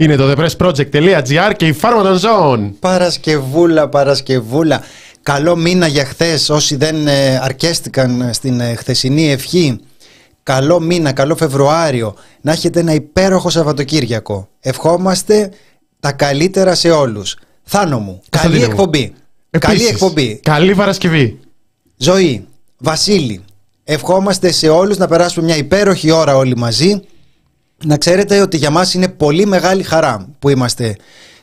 Είναι το thepressproject.gr και η Φάρμα των Ζώων. Παρασκευούλα, Παρασκευούλα. Καλό μήνα για χθες, όσοι δεν αρκέστηκαν στην χθεσινή ευχή. Καλό μήνα, καλό Φεβρουάριο. Να έχετε ένα υπέροχο Σαββατοκύριακο. Ευχόμαστε τα καλύτερα σε όλους. Θάνο μου, καλή εκπομπή. Επίσης, καλή εκπομπή. Καλή Παρασκευή. Ζωή, Βασίλη, ευχόμαστε σε όλους να περάσουμε μια υπέροχη ώρα όλοι μαζί. Να ξέρετε ότι για μας είναι πολύ μεγάλη χαρά που είμαστε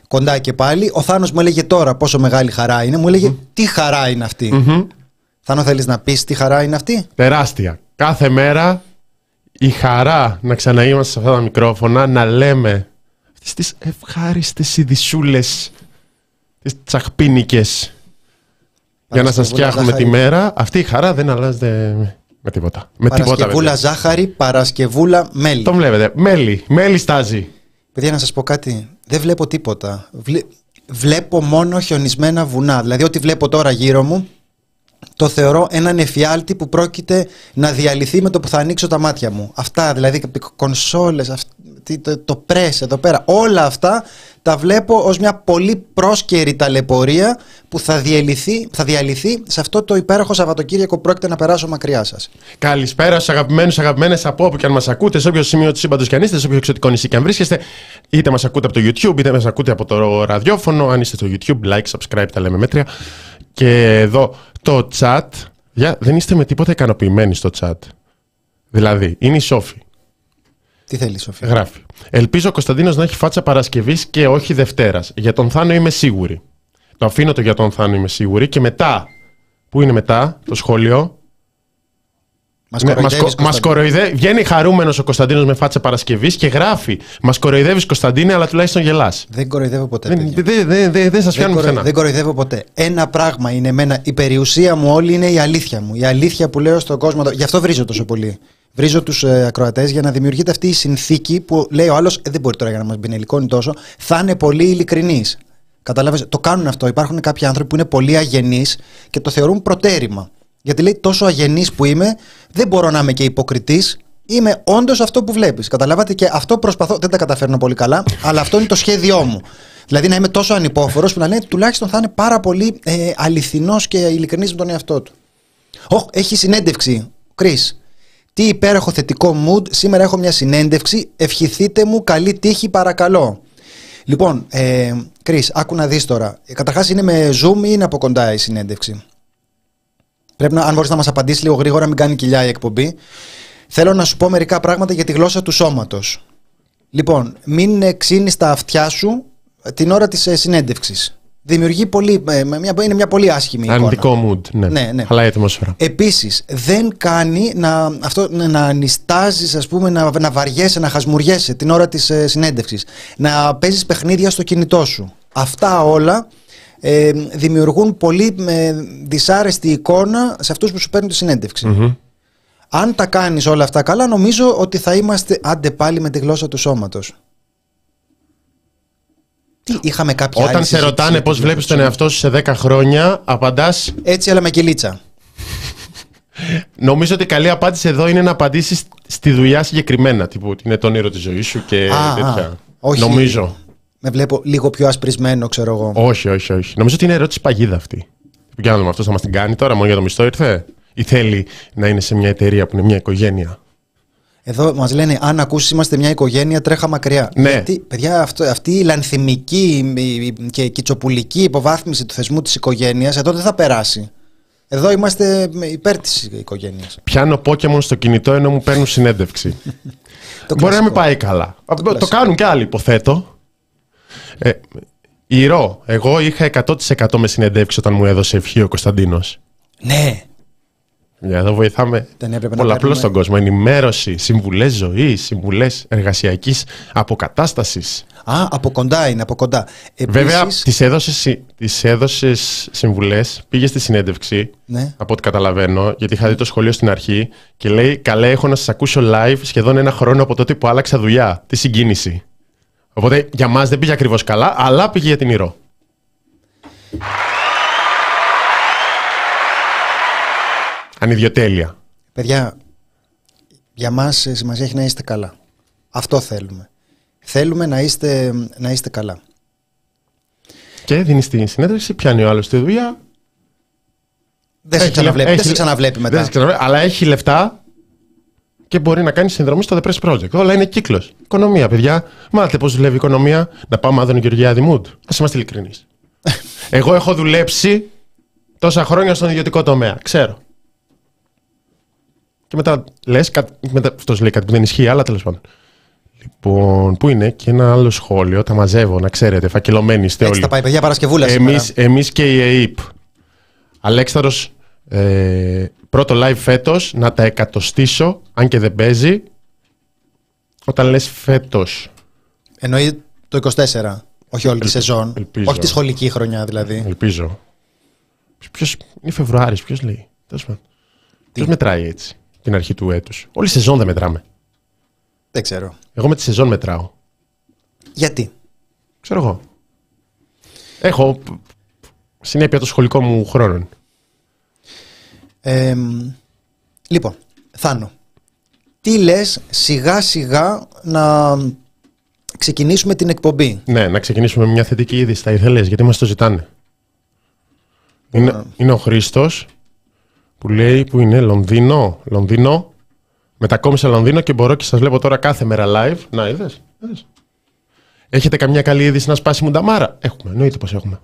κοντά και πάλι. Ο Θάνος μου έλεγε τώρα πόσο μεγάλη χαρά είναι. Μου έλεγε τι χαρά είναι αυτή. Θάνο, θέλεις να πεις τι χαρά είναι αυτή? Τεράστια. Κάθε μέρα η χαρά να ξαναείμαστε σε αυτά τα μικρόφωνα, να λέμε αυτές τις ευχάριστες ειδισούλες, τις τσαχπίνικες, για να σας φτιάχνουμε τη μέρα. Αυτή η χαρά δεν αλλάζεται με τίποτα. Παρασκευούλα ζάχαρη, Παρασκευούλα μέλι. Τον βλέπετε. Μέλι. Μέλι στάζει. Παιδιά, να σας πω κάτι. Δεν βλέπω τίποτα. Βλέπω μόνο χιονισμένα βουνά. Δηλαδή, ό,τι βλέπω τώρα γύρω μου, το θεωρώ έναν εφιάλτη που πρόκειται να διαλυθεί με το που θα ανοίξω τα μάτια μου. Αυτά, δηλαδή, κονσόλες, το press εδώ πέρα. Όλα αυτά τα βλέπω ως μια πολύ πρόσκαιρη ταλαιπωρία που θα διαλυθεί σε αυτό το υπέροχο Σαββατοκύριακο. Πρόκειται να περάσω μακριά σας. Καλησπέρα στους αγαπημένους, αγαπημένες, από όπου και αν μας ακούτε, σε όποιο σημείο του σύμπαντος και αν είστε, σε όποιο εξωτικό νησί και αν βρίσκεστε, είτε μας ακούτε από το YouTube, είτε μας ακούτε από το ραδιόφωνο. Αν είστε στο YouTube, like, subscribe, τα λέμε μέτρια. Και εδώ το chat. Δεν είστε με τίποτα ικανοποιημένοι στο chat. Δηλαδή, είναι η Σόφη. Τι θέλει η Σοφία? Γράφει. Ελπίζω ο Κωνσταντίνος να έχει φάτσα Παρασκευής και όχι Δευτέρας. Για τον Θάνο είμαι σίγουρη. Το αφήνω το για τον Θάνο είμαι σίγουρη. Και μετά. Πού είναι μετά το σχόλιο? Μας κοροϊδεύει. Βγαίνει χαρούμενος ο Κωνσταντίνος με φάτσα Παρασκευής και γράφει: μας κοροϊδεύεις, Κωνσταντίνε, αλλά τουλάχιστον γελάς. Δεν κοροϊδεύω ποτέ. Δεν σας πιάνουμε πουθενά. Δεν κοροϊδεύω ποτέ. Ένα πράγμα είναι εμένα. Η περιουσία μου όλη είναι η αλήθεια μου. Η αλήθεια που λέω στον κόσμο. Γι' αυτό βρίζω τόσο πολύ. Βρίζω τους ακροατές για να δημιουργείται αυτή η συνθήκη που λέει ο άλλος: δεν μπορεί τώρα για να μας μπινελικώνει τόσο. Θα είναι πολύ ειλικρινής. Καταλάβες, το κάνουν αυτό. Υπάρχουν κάποιοι άνθρωποι που είναι πολύ αγενείς και το θεωρούν προτέρημα. Γιατί λέει: τόσο αγενής που είμαι, δεν μπορώ να είμαι και υποκριτής. Είμαι όντως αυτό που βλέπεις. Καταλάβατε, και αυτό προσπαθώ. Δεν τα καταφέρνω πολύ καλά, αλλά αυτό είναι το σχέδιό μου. Δηλαδή να είμαι τόσο ανυπόφορος που να λέει: τουλάχιστον θα είναι πάρα πολύ αληθινός και ειλικρινής με τον εαυτό του. Έχει συνέντευξη. Κρίς. Τι υπέροχο θετικό mood. Σήμερα έχω μια συνέντευξη. Ευχηθείτε μου καλή τύχη, παρακαλώ. Λοιπόν, Κρίς, άκου να δεις τώρα. Καταρχάς, είναι με Zoom ή είναι από κοντά η συνέντευξη? Πρέπει να, αν μπορείς να μας απαντήσεις λίγο γρήγορα, μην κάνει κοιλιά η εκπομπή. Θέλω να σου πω μερικά πράγματα για τη γλώσσα του σώματος. Λοιπόν, μην ξύνεις τα αυτιά σου την ώρα της συνέντευξης. Δημιουργεί πολύ, είναι μια πολύ άσχημη εικόνα. Αρνητικό mood, ναι. Χαλάει η ατμόσφαιρα. Επίσης, δεν κάνει να ανιστάζεις, ας πούμε, να βαριέσαι, να χασμουριέσαι την ώρα της συνέντευξης. Να παίζεις παιχνίδια στο κινητό σου. Αυτά όλα δημιουργούν πολύ δυσάρεστη εικόνα σε αυτούς που σου παίρνουν τη συνέντευξη. Αν τα κάνεις όλα αυτά καλά, νομίζω ότι θα είμαστε άντε πάλι με τη γλώσσα του σώματος. Είχαμε κάποια άλλη συζήτηση. Όταν σε ρωτάνε πώς βλέπεις τον εαυτό σου σε 10 χρόνια, απαντάς έτσι, αλλά με κυλίτσα. Νομίζω ότι η καλή απάντηση εδώ είναι να απαντήσεις στη δουλειά συγκεκριμένα. Τύπου είναι το όνειρο της ζωής σου και τέτοια. Όχι. Νομίζω. Με βλέπω λίγο πιο ασπρισμένο, ξέρω εγώ. Όχι. Νομίζω ότι είναι ερώτηση παγίδα αυτή. Για να δούμε, αυτός θα μας την κάνει τώρα, μόνο για το μισθό ήρθε? Ή θέλει να είναι σε μια εταιρεία που είναι μια οικογένεια? Εδώ μας λένε: αν ακούσεις είμαστε μια οικογένεια, τρέχα μακριά. Ναι. Γιατί, παιδιά, αυτή η λανθιμική και κιτσοπουλική υποβάθμιση του θεσμού της οικογένειας, εδώ δεν θα περάσει. Εδώ είμαστε υπέρ της οικογένειας. Πιάνω Pokémon στο κινητό ενώ μου παίρνουν συνέντευξη. Μπορεί να μην πάει καλά. Το κάνουν κι άλλοι, υποθέτω. Ηρώ. Εγώ είχα 100% με συνέντευξη όταν μου έδωσε ευχή ο Κωνσταντίνος. Ναι. Για εδώ βοηθάμε πολλαπλώς τον κόσμο. Ενημέρωση, συμβουλές ζωής, συμβουλές εργασιακής αποκατάστασης. Από κοντά είναι, από κοντά. Επίσης... Βέβαια, τις έδωσες συμβουλές, πήγες στη συνέντευξη, ναι, από ό,τι καταλαβαίνω, γιατί είχα δει το σχολείο στην αρχή και λέει: καλέ, έχω να σας ακούσω live σχεδόν ένα χρόνο από τότε που άλλαξα δουλειά. Τι συγκίνηση. Οπότε για μας δεν πήγε ακριβώς καλά, αλλά πήγε για την Ηρώ. Ανιδιοτέλεια. Παιδιά, για μας σημασία έχει να είστε καλά. Αυτό θέλουμε. Θέλουμε να είστε καλά. Και δίνει την συνέντευξη, πιάνει ο άλλος τη δουλειά. Δεν σε ξαναβλέπει, μετά. Αλλά έχει λεφτά και μπορεί να κάνει συνδρομή στο The Press Project. Όλα είναι κύκλος. Οικονομία, παιδιά. Μάθετε πώς δουλεύει η οικονομία. Να πάμε Άδωνη Γεωργιάδη Μουντ. Ας είμαστε ειλικρινείς. Εγώ έχω δουλέψει τόσα χρόνια στον ιδιωτικό τομέα. Ξέρω. Και μετά λες, αυτός λέει κάτι που δεν ισχύει, αλλά τέλος πάντων. Λοιπόν, πού είναι και ένα άλλο σχόλιο, τα μαζεύω, να ξέρετε, φακελωμένοι είστε όλοι. Έτσι τα πάει, παιδιά, Παρασκευούλα σήμερα. Εμείς και η ΕΥΠ. Αλέξανδρος, πρώτο live φέτος, να τα εκατοστήσω, αν και δεν παίζει. Όταν λες φέτος. Εννοεί το 24, όχι όλη τη σεζόν. Ελπίζω. Όχι τη σχολική χρονιά δηλαδή. Ελπίζω. Ποιος είναι Φεβρουάρης, ποιος λέει. Ποιος μετράει έτσι την αρχή του έτους. Όλη σεζόν δεν μετράμε. Δεν ξέρω. Εγώ με τη σεζόν μετράω. Γιατί? Ξέρω εγώ. Έχω συνέπεια το σχολικό μου χρόνο. Λοιπόν, Θάνο, τι λες σιγά σιγά να ξεκινήσουμε την εκπομπή? Ναι, να ξεκινήσουμε με μια θετική είδηση, θα ήθελες, γιατί μας το ζητάνε. Είναι ο Χρήστος που λέει που είναι Λονδίνο. Μετακόμισα Λονδίνο και μπορώ και σας βλέπω τώρα κάθε μέρα live. Να, είδες. Έχετε καμιά καλή είδηση να σπάσει μου νταμάρα? Έχουμε, εννοείται πως έχουμε.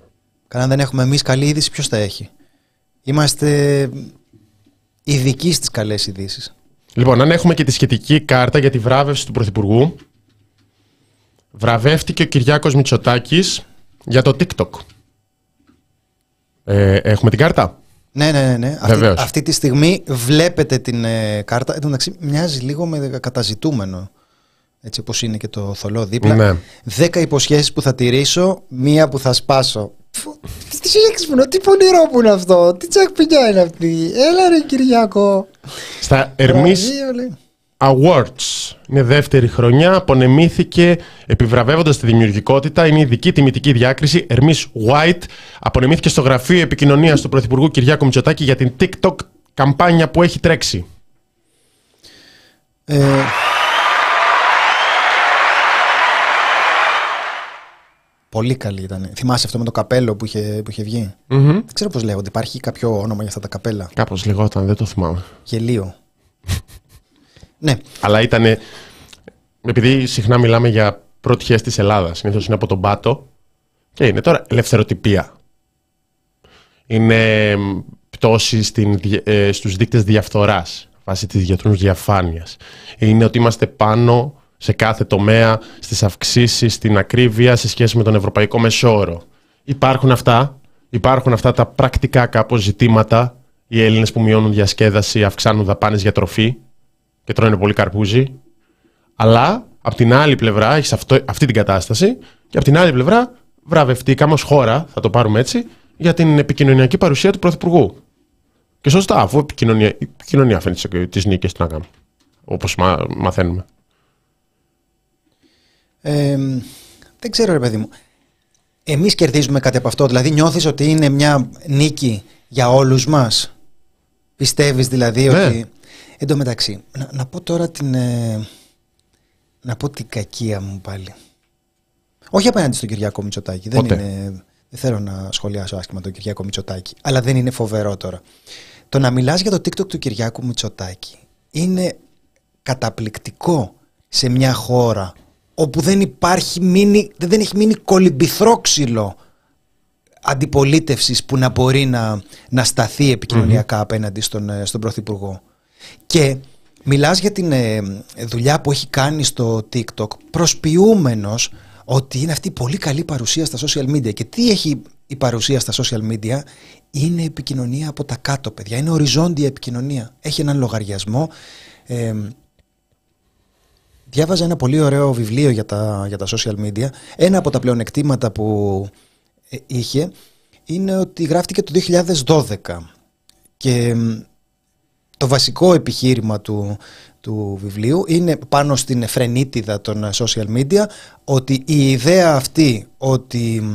Καλά, αν δεν έχουμε εμείς καλή είδηση, ποιος θα έχει? Είμαστε ειδικοί στις καλές ειδήσεις. Λοιπόν, αν έχουμε και τη σχετική κάρτα για τη βράβευση του Πρωθυπουργού. Βραβεύτηκε ο Κυριάκος Μητσοτάκης για το TikTok. Έχουμε την κάρτα? Ναι. Αυτή τη στιγμή βλέπετε την κάρτα. Εντάξει, μοιάζει λίγο με καταζητούμενο. Έτσι όπως είναι και το θολό δίπλα. Ναι. 10 υποσχέσεις που θα τηρήσω, μία που θα σπάσω. Τι πονηρό που είναι αυτό. Τι τσακπινιά είναι αυτή. Έλα ρε Κυριάκο. Στα Ερμής Awards. Είναι δεύτερη χρονιά. Απονεμήθηκε επιβραβεύοντας τη δημιουργικότητα. Είναι η ειδική τιμητική διάκριση Ερμής White. Απονεμήθηκε στο Γραφείο Επικοινωνίας του Πρωθυπουργού Κυριάκου Μητσοτάκη για την TikTok καμπάνια που έχει τρέξει. Πολύ καλή ήταν. Θυμάσαι αυτό με το καπέλο που είχε βγει? Δεν ξέρω πώς λέγονται. Υπάρχει κάποιο όνομα για αυτά τα καπέλα? Κάπως λεγόταν, δεν το θυμάμαι. Γελίο. Ναι. Αλλά ήταν. Επειδή συχνά μιλάμε για πρωτιές της Ελλάδας, συνήθως είναι από τον Πάτο και είναι τώρα ελευθεροτυπία. Είναι πτώση στους δείκτες διαφθοράς βάσει της διεθνούς διαφάνειας. Είναι ότι είμαστε πάνω σε κάθε τομέα, στις αυξήσεις, στην ακρίβεια σε σχέση με τον ευρωπαϊκό μεσόωρο. Υπάρχουν αυτά τα πρακτικά κάπως ζητήματα. Οι Έλληνες που μειώνουν διασκέδαση, αυξάνουν δαπάνες για τροφή και τρώνε πολύ καρπούζι. Αλλά απ' την άλλη πλευρά έχεις αυτή την κατάσταση και απ' την άλλη πλευρά βραβευτήκαμε ως χώρα, θα το πάρουμε έτσι, για την επικοινωνιακή παρουσία του Πρωθυπουργού. Και σωστά, αφού η επικοινωνία φαίνεται τις νίκες να κάνουμε, όπως μαθαίνουμε. Δεν ξέρω ρε παιδί μου. Εμείς κερδίζουμε κάτι από αυτό? Δηλαδή νιώθεις ότι είναι μια νίκη για όλους μας? Πιστεύεις δηλαδή ότι... Εν τω μεταξύ, να πω τώρα την κακία μου πάλι. Όχι απέναντι στον Κυριάκο Μητσοτάκη. Δεν θέλω να σχολιάσω άσχημα τον Κυριάκο Μητσοτάκη. Αλλά δεν είναι φοβερό τώρα? Το να μιλάς για το TikTok του Κυριάκου Μητσοτάκη είναι καταπληκτικό σε μια χώρα όπου δεν έχει μείνει κολυμπηθρόξυλο αντιπολίτευσης που να μπορεί να σταθεί επικοινωνιακά απέναντι στον Πρωθυπουργό. Και μιλάς για την δουλειά που έχει κάνει στο TikTok, προσποιούμενος ότι είναι αυτή η πολύ καλή παρουσία στα social media. Και τι έχει η παρουσία στα social media? Είναι επικοινωνία από τα κάτω, παιδιά. Είναι οριζόντια επικοινωνία. Έχει έναν λογαριασμό. Διάβαζα ένα πολύ ωραίο βιβλίο για τα social media. Ένα από τα πλεονεκτήματα που είχε είναι ότι γράφτηκε το 2012 και το βασικό επιχείρημα του βιβλίου είναι πάνω στην φρενίτιδα των social media, ότι η ιδέα αυτή ότι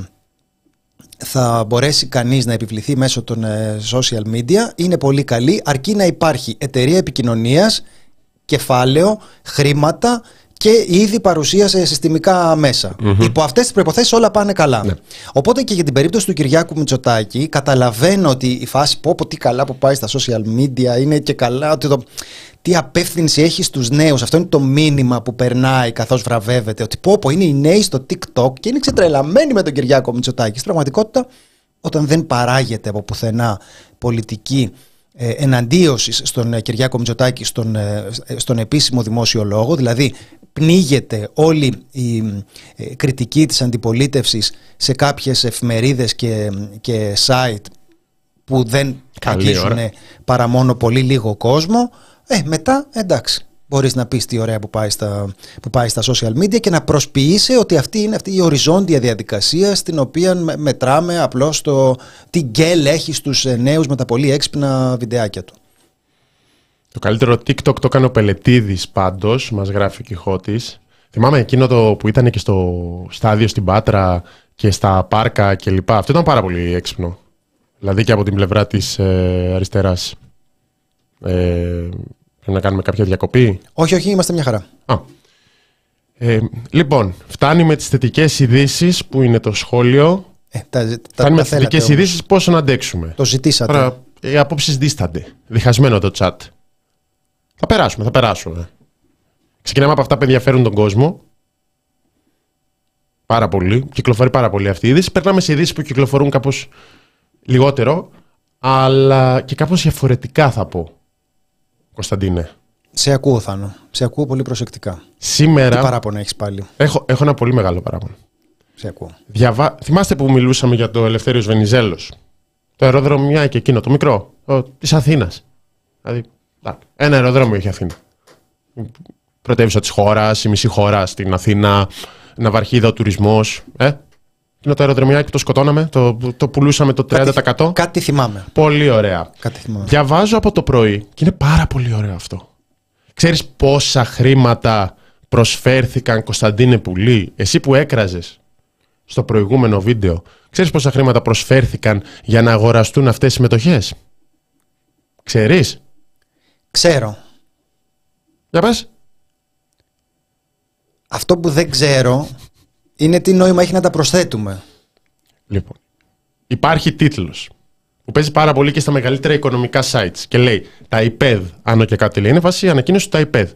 θα μπορέσει κανείς να επιβληθεί μέσω των social media είναι πολύ καλή, αρκεί να υπάρχει εταιρεία επικοινωνίας, κεφάλαιο, χρήματα και ήδη παρουσίασε συστημικά μέσα. Mm-hmm. Υπό αυτές τις προϋποθέσεις όλα πάνε καλά. Ναι. Οπότε και για την περίπτωση του Κυριάκου Μητσοτάκη, καταλαβαίνω ότι η φάση πω, τι καλά που πάει στα social media, είναι και καλά, ότι το, τι απεύθυνση έχει στους νέους. Αυτό είναι το μήνυμα που περνάει καθώς βραβεύεται. Ότι πω, είναι οι νέοι στο TikTok και είναι ξετρελαμένοι με τον Κυριάκο Μητσοτάκη. Στην πραγματικότητα, όταν δεν παράγεται από πουθενά πολιτική εναντίωσης στον Κυριάκο Μητσοτάκη στον επίσημο δημόσιο λόγο, δηλαδή πνίγεται όλη η κριτική της αντιπολίτευσης σε κάποιες εφημερίδες και site που δεν αγγίζουν παρά μόνο πολύ λίγο κόσμο, μετά εντάξει, μπορείς να πεις τι ωραία που πάει στα social media και να προσποιείσαι ότι αυτή είναι αυτή η οριζόντια διαδικασία στην οποία μετράμε απλώς το τι γκέλ έχει στους νέους με τα πολύ έξυπνα βιντεάκια του. Το καλύτερο TikTok το έκανε ο Πελετίδης πάντως, μας γράφει ο Κιχώτης. Θυμάμαι εκείνο το που ήταν και στο στάδιο στην Πάτρα και στα πάρκα κλπ. Αυτό ήταν πάρα πολύ έξυπνο. Δηλαδή και από την πλευρά της αριστεράς. Να κάνουμε κάποια διακοπή. Όχι, είμαστε μια χαρά. Λοιπόν, φτάνει με τις θετικές ειδήσεις που είναι το σχόλιο. Φτάνει με τις θετικές ειδήσεις, πόσο να αντέξουμε. Το ζητήσατε. Άρα, οι απόψεις δίστανται. Διχασμένο το chat. Θα περάσουμε. Ξεκινάμε από αυτά που ενδιαφέρουν τον κόσμο. Πάρα πολύ. Κυκλοφορεί πάρα πολύ αυτή η είδηση. Περνάμε σε ειδήσεις που κυκλοφορούν κάπως λιγότερο, αλλά και κάπως διαφορετικά θα πω. Κωνσταντίνε. Σε ακούω, Θάνο. Σε ακούω πολύ προσεκτικά. Σήμερα. Τι παράπονα έχεις πάλι? Έχω ένα πολύ μεγάλο παράπονο. Σε ακούω. Θυμάστε που μιλούσαμε για το Ελευθέριος Βενιζέλος? Το αεροδρομιάκι και εκείνο, το μικρό. Της Αθήνας. Δηλαδή, ένα αεροδρόμιο έχει Αθήνα. Πρωτεύουσα της χώρας, η μισή χώρα στην Αθήνα, ναυαρχίδα, ο τουρισμός. Εκείνο το αεροδρομιάκι το σκοτώναμε, το πουλούσαμε το 30%. Κάτι θυμάμαι. Πολύ ωραία. Διαβάζω από το πρωί και είναι πάρα πολύ ωραίο αυτό. Ξέρεις πόσα χρήματα προσφέρθηκαν, Κωνσταντίνε Πουλή, εσύ που έκραζες στο προηγούμενο βίντεο, ξέρεις πόσα χρήματα προσφέρθηκαν για να αγοραστούν αυτές οι μετοχές? Ξέρεις? Ξέρω. Για πες. Αυτό που δεν ξέρω είναι τι νόημα έχει να τα προσθέτουμε. Λοιπόν, υπάρχει τίτλος που παίζει πάρα πολύ και στα μεγαλύτερα οικονομικά sites και λέει ΤΑΙΠΕΔ, άνω και κάτω λέει, είναι βάση ανακοίνωση του ΤΑΙΠΕΔ.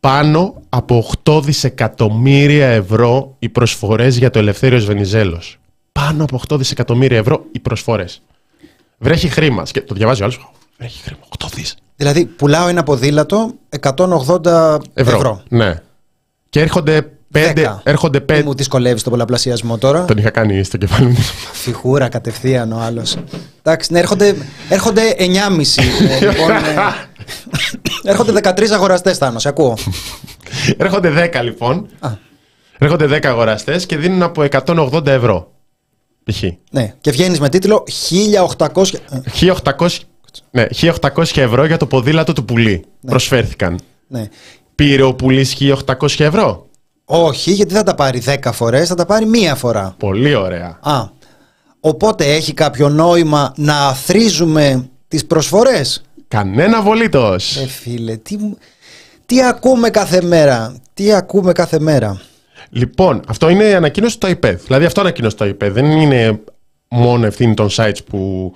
Πάνω από 8 δισεκατομμύρια ευρώ οι προσφορές για το Ελευθέριος Βενιζέλος. Πάνω από 8 δισεκατομμύρια ευρώ οι προσφορές. Βρέχει χρήμα. Και το διαβάζει ο άλλος. Βρέχει χρήμα. 8 δις. Δηλαδή, πουλάω ένα ποδήλατο 180 ευρώ. Ναι. Και έρχονται. 5. Μου δυσκολεύει τον πολλαπλασιασμό τώρα. Τον είχα κάνει στο κεφάλι μου. Φιγούρα κατευθείαν ο άλλος. Εντάξει, ναι, έρχονται 9,5. Έρχονται 13 αγοραστές, Θάνο, σε ακούω. Έρχονται 10 λοιπόν. Έρχονται 10 αγοραστές και δίνουν από 180 ευρώ. Π.χ. Ναι, και βγαίνεις με τίτλο 1.800 ευρώ για το ποδήλατο του Πουλή. Προσφέρθηκαν. Πήρε ο Πουλής 1.800 ευρώ? Όχι, γιατί θα τα πάρει 10 φορές, θα τα πάρει μία φορά. Πολύ ωραία. Οπότε έχει κάποιο νόημα να αθροίζουμε τις προσφορές? Κανένα βολίτος. Φίλε, τι ακούμε κάθε μέρα. Λοιπόν, αυτό είναι η ανακοίνωση του ΤΑΙΠΕΔ. Δηλαδή αυτό ανακοίνωσε το ΤΑΙΠΕΔ. Δεν είναι μόνο ευθύνη των sites που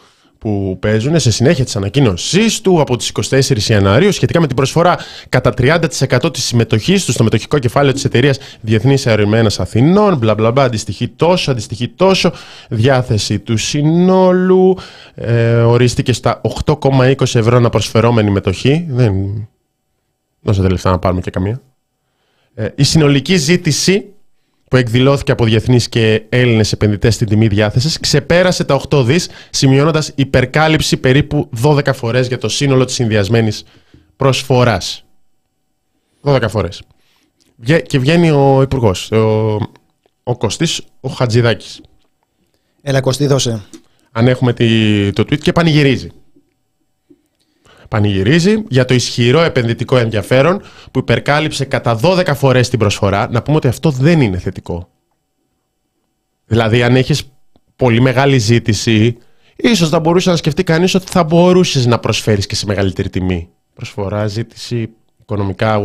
παίζουν. Σε συνέχεια της ανακοίνωσής του από τις 24 Ιανουαρίου σχετικά με την προσφορά κατά 30% της συμμετοχής του στο μετοχικό κεφάλαιο της εταιρείας Διεθνής Αερολιμένας Αθηνών, μπλα μπλα μπλα, αντιστοιχεί τόσο, διάθεση του συνόλου, ορίστηκε στα 8,20 ευρώ να προσφερόμενη μετοχή. Δεν δώσατε λεφτά να πάρουμε και καμία. Η συνολική ζήτηση που εκδηλώθηκε από διεθνείς και Έλληνες επενδυτές στην τιμή διάθεσης ξεπέρασε τα 8 δις, σημειώνοντας υπερκάλυψη περίπου 12 φορές για το σύνολο της συνδυασμένης προσφοράς. 12 φορές. Και βγαίνει ο υπουργός, ο Κωστής, ο Χατζηδάκης. Έλα Κωστή, δώσε. Αν έχουμε το tweet και πανηγυρίζει. Πανηγυρίζει για το ισχυρό επενδυτικό ενδιαφέρον που υπερκάλυψε κατά 12 φορές την προσφορά. Να πούμε ότι αυτό δεν είναι θετικό. Δηλαδή, αν έχεις πολύ μεγάλη ζήτηση, ίσως θα μπορούσε να σκεφτεί κανείς ότι θα μπορούσες να προσφέρεις και σε μεγαλύτερη τιμή. Προσφορά, ζήτηση, οικονομικά,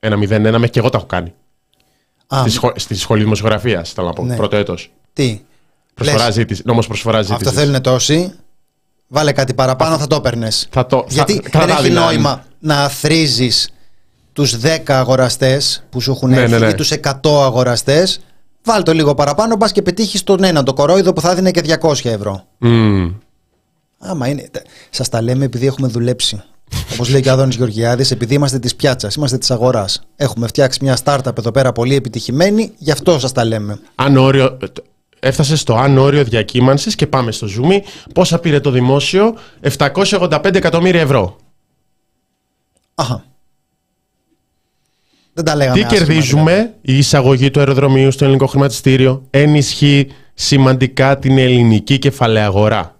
1-0-1 μέχρι και εγώ τα έχω κάνει. Στη σχολή δημοσιογραφίας, θέλω να πω. Ναι. Πρώτο έτος. Τι. Νόμος προσφοράς ζήτησης. Αυτό θέλουν τόσοι. Βάλε κάτι παραπάνω, θα το έπαιρνες. Γιατί δεν έχει νόημα να αθρίζεις τους 10 αγοραστές που σου έχουν έρθει ή τους 100 αγοραστές. Βάλ το λίγο παραπάνω, μπας και πετύχεις τον έναν, το κορόιδο που θα δίνει και 200 ευρώ. Άμα είναι. Σας τα λέμε επειδή έχουμε δουλέψει. Όπως λέει και ο Άδωνης Γεωργιάδης, επειδή είμαστε της πιάτσας, είμαστε της αγοράς. Έχουμε φτιάξει μια startup εδώ πέρα πολύ επιτυχημένη, γι' αυτό σας τα λέμε. Αν όριο. Έφτασε στο αν όριο διακύμανσης και πάμε στο zoom. Πόσα πήρε το δημόσιο? 785 εκατομμύρια ευρώ. Αχα. Δεν τα λέγαμε. Τι κερδίζουμε? Δηλαδή. Η εισαγωγή του αεροδρομίου στο ελληνικό χρηματιστήριο ενισχύει σημαντικά την ελληνική κεφαλαιαγορά.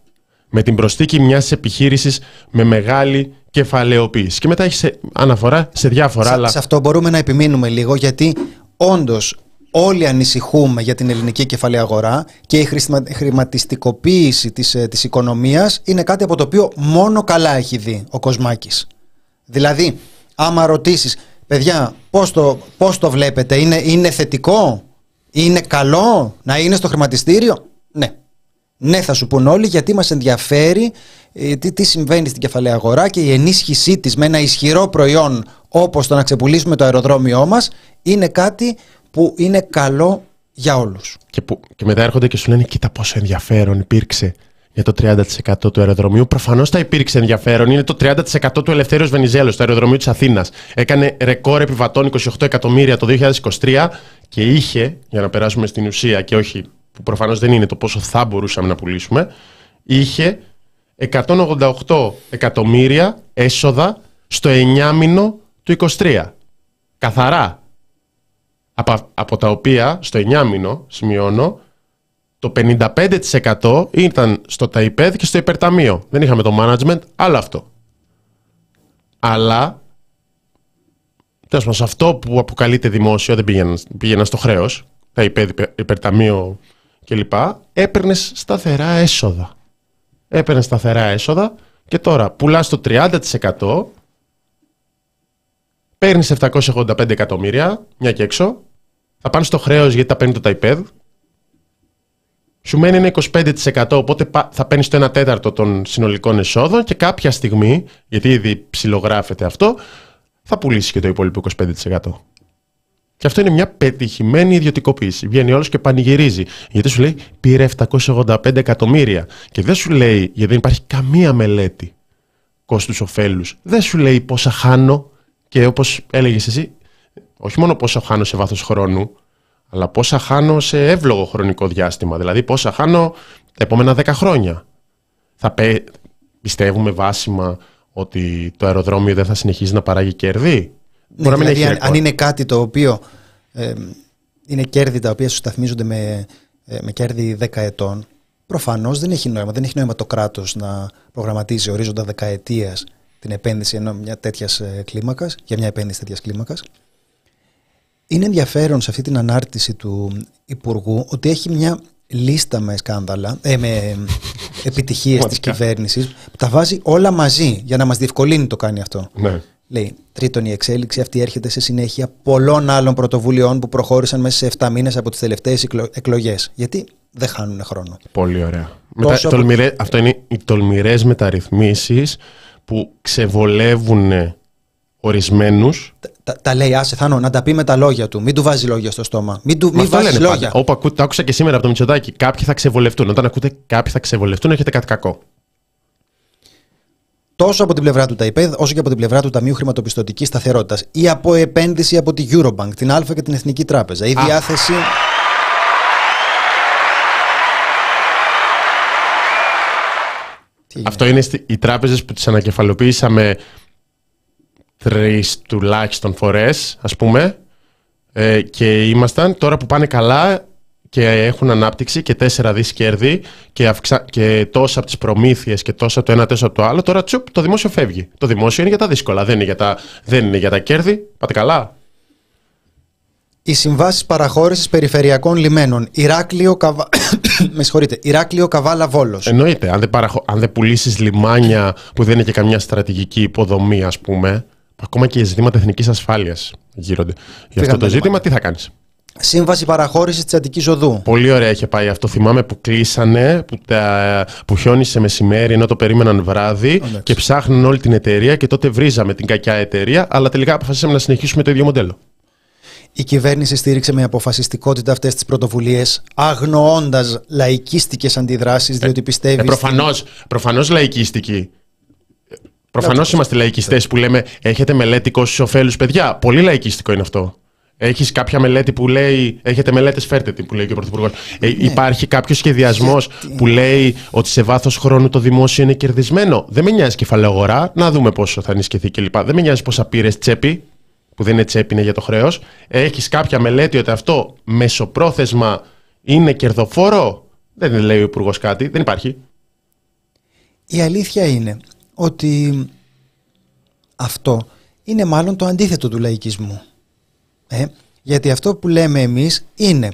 Με την προσθήκη μιας επιχείρησης με μεγάλη κεφαλαιοποίηση. Και μετά έχει αναφορά σε διάφορα άλλα. Σε αυτό μπορούμε να επιμείνουμε λίγο, γιατί όντως όλοι ανησυχούμε για την ελληνική κεφαλαία αγορά και η χρηματιστικοποίηση της οικονομίας είναι κάτι από το οποίο μόνο καλά έχει δει ο Κοσμάκης. Δηλαδή, άμα ρωτήσεις, παιδιά, πώς το βλέπετε, είναι θετικό, είναι καλό να είναι στο χρηματιστήριο? Ναι. Ναι, θα σου πούν όλοι, γιατί μας ενδιαφέρει τι συμβαίνει στην κεφαλαία αγορά και η ενίσχυσή της με ένα ισχυρό προϊόν όπως το να ξεπουλήσουμε το αεροδρόμιό μας είναι κάτι που είναι καλό για όλους. Και μετά έρχονται και σου λένε, κοίτα πόσο ενδιαφέρον υπήρξε για το 30% του αεροδρομίου. Προφανώς θα υπήρξε ενδιαφέρον. Είναι το 30% του Ελευθέριος Βενιζέλος, το αεροδρομίου της Αθήνας. Έκανε ρεκόρ επιβατών 28 εκατομμύρια το 2023 και είχε, για να περάσουμε στην ουσία και όχι, που προφανώς δεν είναι το πόσο θα μπορούσαμε να πουλήσουμε, είχε 188 εκατομμύρια έσοδα στο 9μηνο του 23. Καθαρά. Από τα οποία στο 9μηνο, σημειώνω, το 55% ήταν στο ΤΑΙΠΕΔ και στο υπερταμείο. Δεν είχαμε το management, άλλο αυτό. Αλλά, τέλος πάντων, αυτό που αποκαλείται δημόσιο, δεν πήγαιναν στο χρέος, ΤΑΙΠΕΔ, υπερταμείο κλπ. Έπαιρνες σταθερά έσοδα. Έπαιρνες σταθερά έσοδα και τώρα πουλάς το 30%, παίρνεις 785 εκατομμύρια, μια και έξω, θα πάνε στο χρέος γιατί τα παίρνει το ΤΑΙΠΕΔ, σου μένει ένα 25%, οπότε θα παίρνεις το 1 τέταρτο των συνολικών εσόδων και κάποια στιγμή, γιατί ήδη ψιλογράφεται αυτό, θα πουλήσεις και το υπόλοιπο 25%. Και αυτό είναι μια πετυχημένη ιδιωτικοποίηση. Βγαίνει όλος και πανηγυρίζει. Γιατί σου λέει πήρε 785 εκατομμύρια. Και δεν σου λέει, γιατί δεν υπάρχει καμία μελέτη κόστους-οφέλους, δεν σου λέει πόσα χάνω. Και όπως έλεγες εσύ, όχι μόνο πόσα χάνω σε βάθος χρόνου, αλλά πόσα χάνω σε εύλογο χρονικό διάστημα. Δηλαδή πόσα χάνω τα επόμενα 10 χρόνια. Πιστεύουμε βάσιμα ότι το αεροδρόμιο δεν θα συνεχίζει να παράγει κέρδη. Ναι, δηλαδή, αν είναι κάτι το οποίο είναι κέρδη τα οποία συσταθμίζονται με κέρδη 10 ετών, προφανώς δεν έχει νόημα. Δεν έχει νόημα το κράτος να προγραμματίζει ορίζοντα δεκαετίας την επένδυση μια τέτοιας κλίμακας, για μια επένδυση τέτοιας κλίμακας. Είναι ενδιαφέρον σε αυτή την ανάρτηση του Υπουργού ότι έχει μια λίστα με σκάνδαλα, με επιτυχίες της κυβέρνησης, που τα βάζει όλα μαζί για να μας διευκολύνει το κάνει αυτό. Ναι. Λέει, τρίτον, η εξέλιξη αυτή έρχεται σε συνέχεια πολλών άλλων πρωτοβουλειών που προχώρησαν μέσα σε 7 μήνες από τις τελευταίες εκλογές. Γιατί δεν χάνουν χρόνο. Πολύ ωραία. Αυτό είναι οι τολμηρές μεταρρυθμίσεις που ξεβολεύουν ορισμένους. Τα λέει, άσε Θάνο, να τα πει με τα λόγια του. Μην του βάζει λόγια στο στόμα. Μην βάζει λόγια. Όπου τα άκουσα και σήμερα από το Μητσοτάκη, κάποιοι θα ξεβολευτούν. Όταν ακούτε κάποιοι θα ξεβολευτούν, έχετε κάτι κακό. Τόσο από την πλευρά του ΤΑΙΠΕΔ, όσο και από την πλευρά του Ταμείου Χρηματοπιστωτικής Σταθερότητας ή από επένδυση από τη Eurobank, την ΑΛΦΑ και την Εθνική Τράπεζα. Η διάθεση. Αυτό είναι οι τράπεζες που τις ανακεφαλοποιήσαμε 3 τουλάχιστον φορές, ας πούμε, και ήμασταν τώρα που πάνε καλά και έχουν ανάπτυξη και 4 δις κέρδη και τόσα από τις προμήθειες και τόσα το ένα, τόσα από το άλλο, τώρα τσουπ, το δημόσιο φεύγει. Το δημόσιο είναι για τα δύσκολα, δεν είναι για τα κέρδη. Πάτε καλά. Οι συμβάσεις παραχώρησης περιφερειακών λιμένων. Ηράκλειο, Καβάλα, Βόλος. Εννοείται. Αν δεν πουλήσεις λιμάνια που δεν είναι και καμιά στρατηγική υποδομή, ας πούμε, ακόμα και για ζητήματα εθνικής ασφάλειας. γύρονται. Για αυτό το ζήτημα, τι θα κάνεις? Σύμβαση παραχώρησης της Αττικής Οδού. Πολύ ωραία είχε πάει αυτό. Θυμάμαι που κλείσανε, που χιόνισε μεσημέρι ενώ το περίμεναν βράδυ. Οντάξει. Και ψάχνουν όλη την εταιρεία και τότε βρίζαμε την κακιά εταιρεία, αλλά τελικά αποφασίσαμε να συνεχίσουμε το ίδιο μοντέλο. Η κυβέρνηση στήριξε με αποφασιστικότητα αυτές τις πρωτοβουλίες, αγνοώντας λαϊκίστικες αντιδράσεις, διότι πιστεύει. Προφανώς λαϊκίστικη. Προφανώς είμαστε λαϊκιστές που λέμε έχετε μελέτη κόστους ωφέλους, παιδιά. Πολύ λαϊκίστικο είναι αυτό. Έχεις κάποια μελέτη που λέει. Έχετε μελέτες, φέρτε την, που λέει και ο Πρωθυπουργός. Υπάρχει κάποιος σχεδιασμός που λέει ότι σε βάθος χρόνου το δημόσιο είναι κερδισμένο? Δεν με νοιάζει κεφαλαιογορά, να δούμε πόσο θα ενισχυθεί κλπ. Δεν με νοιάζει πόσα πήρες τσέπη, που δεν είναι τσέπη, είναι για το χρέος. Έχεις κάποια μελέτη ότι αυτό μεσοπρόθεσμα είναι κερδοφόρο? Δεν λέει ο Υπουργός κάτι, δεν υπάρχει. Η αλήθεια είναι ότι αυτό είναι μάλλον το αντίθετο του λαϊκισμού. Γιατί αυτό που λέμε εμείς είναι,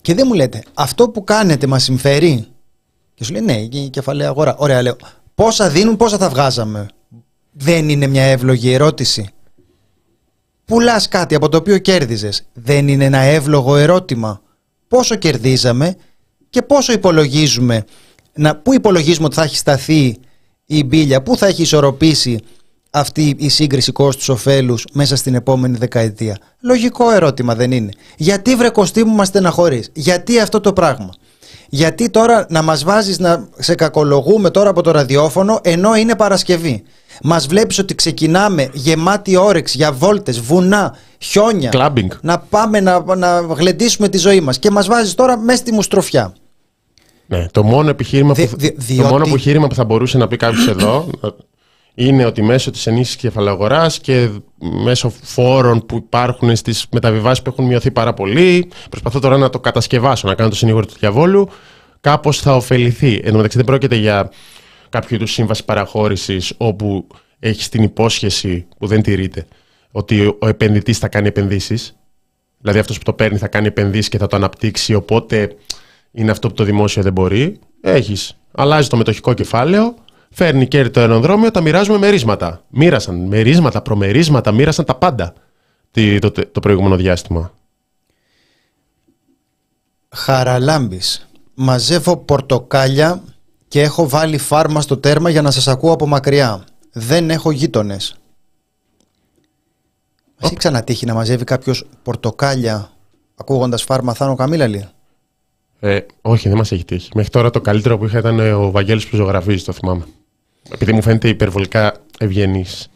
και δεν μου λέτε, αυτό που κάνετε μας συμφέρει? Και σου λέει ναι, η κεφαλαία αγορά. Ωραία, λέω, πόσα δίνουν, πόσα θα βγάζαμε? Δεν είναι μια εύλογη ερώτηση? Πουλάς κάτι από το οποίο κέρδιζες. Δεν είναι ένα εύλογο ερώτημα? Πόσο κερδίζαμε και πόσο υπολογίζουμε? Πού υπολογίζουμε ότι θα έχει σταθεί η μπίλια, πού θα έχει ισορροπήσει αυτή η σύγκριση κόστους-οφέλους μέσα στην επόμενη δεκαετία? Λογικό ερώτημα, δεν είναι? Γιατί, βρε Κωστή μου, μας στεναχωρείς? Γιατί αυτό το πράγμα? Γιατί τώρα να μας βάζεις να σε κακολογούμε τώρα από το ραδιόφωνο, ενώ είναι Παρασκευή? Μας βλέπεις ότι ξεκινάμε γεμάτη όρεξη για βόλτες, βουνά, χιόνια, Clubbing. Να πάμε να γλεντήσουμε τη ζωή μας, και μας βάζεις τώρα μέσα στη μουστροφιά. Ναι, το μόνο επιχείρημα που θα μπορούσε να πει κάποιος εδώ είναι ότι μέσω της ενίσχυσης κεφαλαγοράς και μέσω φόρων που υπάρχουν στις μεταβιβάσεις που έχουν μειωθεί πάρα πολύ, προσπαθώ τώρα να το κατασκευάσω, να κάνω το συνήγορο του διαβόλου, κάπως θα ωφεληθεί. Εν τω μεταξύ δεν πρόκειται για κάποιο είδους σύμβαση παραχώρησης όπου έχεις την υπόσχεση που δεν τηρείται ότι ο επενδυτής θα κάνει επενδύσεις. Δηλαδή αυτός που το παίρνει θα κάνει επενδύσεις και θα το αναπτύξει, οπότε είναι αυτό που το δημόσιο δεν μπορεί. Έχεις, αλλάζει το μετοχικό κεφάλαιο, φέρνει κέρδη το αεροδρόμιο, τα μοιράζουμε μερίσματα. Μοίρασαν μερίσματα, προμερίσματα, μοίρασαν τα πάντα το προηγούμενο διάστημα. Χαραλάμπης. Μαζεύω πορτοκάλια και έχω βάλει φάρμα στο τέρμα για να σας ακούω από μακριά. Δεν έχω γείτονες. Μας έχει ξανατύχει να μαζεύει κάποιος πορτοκάλια ακούγοντας φάρμα, Θάνο Καμήλαλη? Όχι, δεν μας έχει τύχει. Μέχρι τώρα το καλύτερο που είχα ήταν ο Βαγγέλης που ζωγραφίζει, το θυμάμαι. Επειδή μου φαίνεται υπερβολικά ευγενής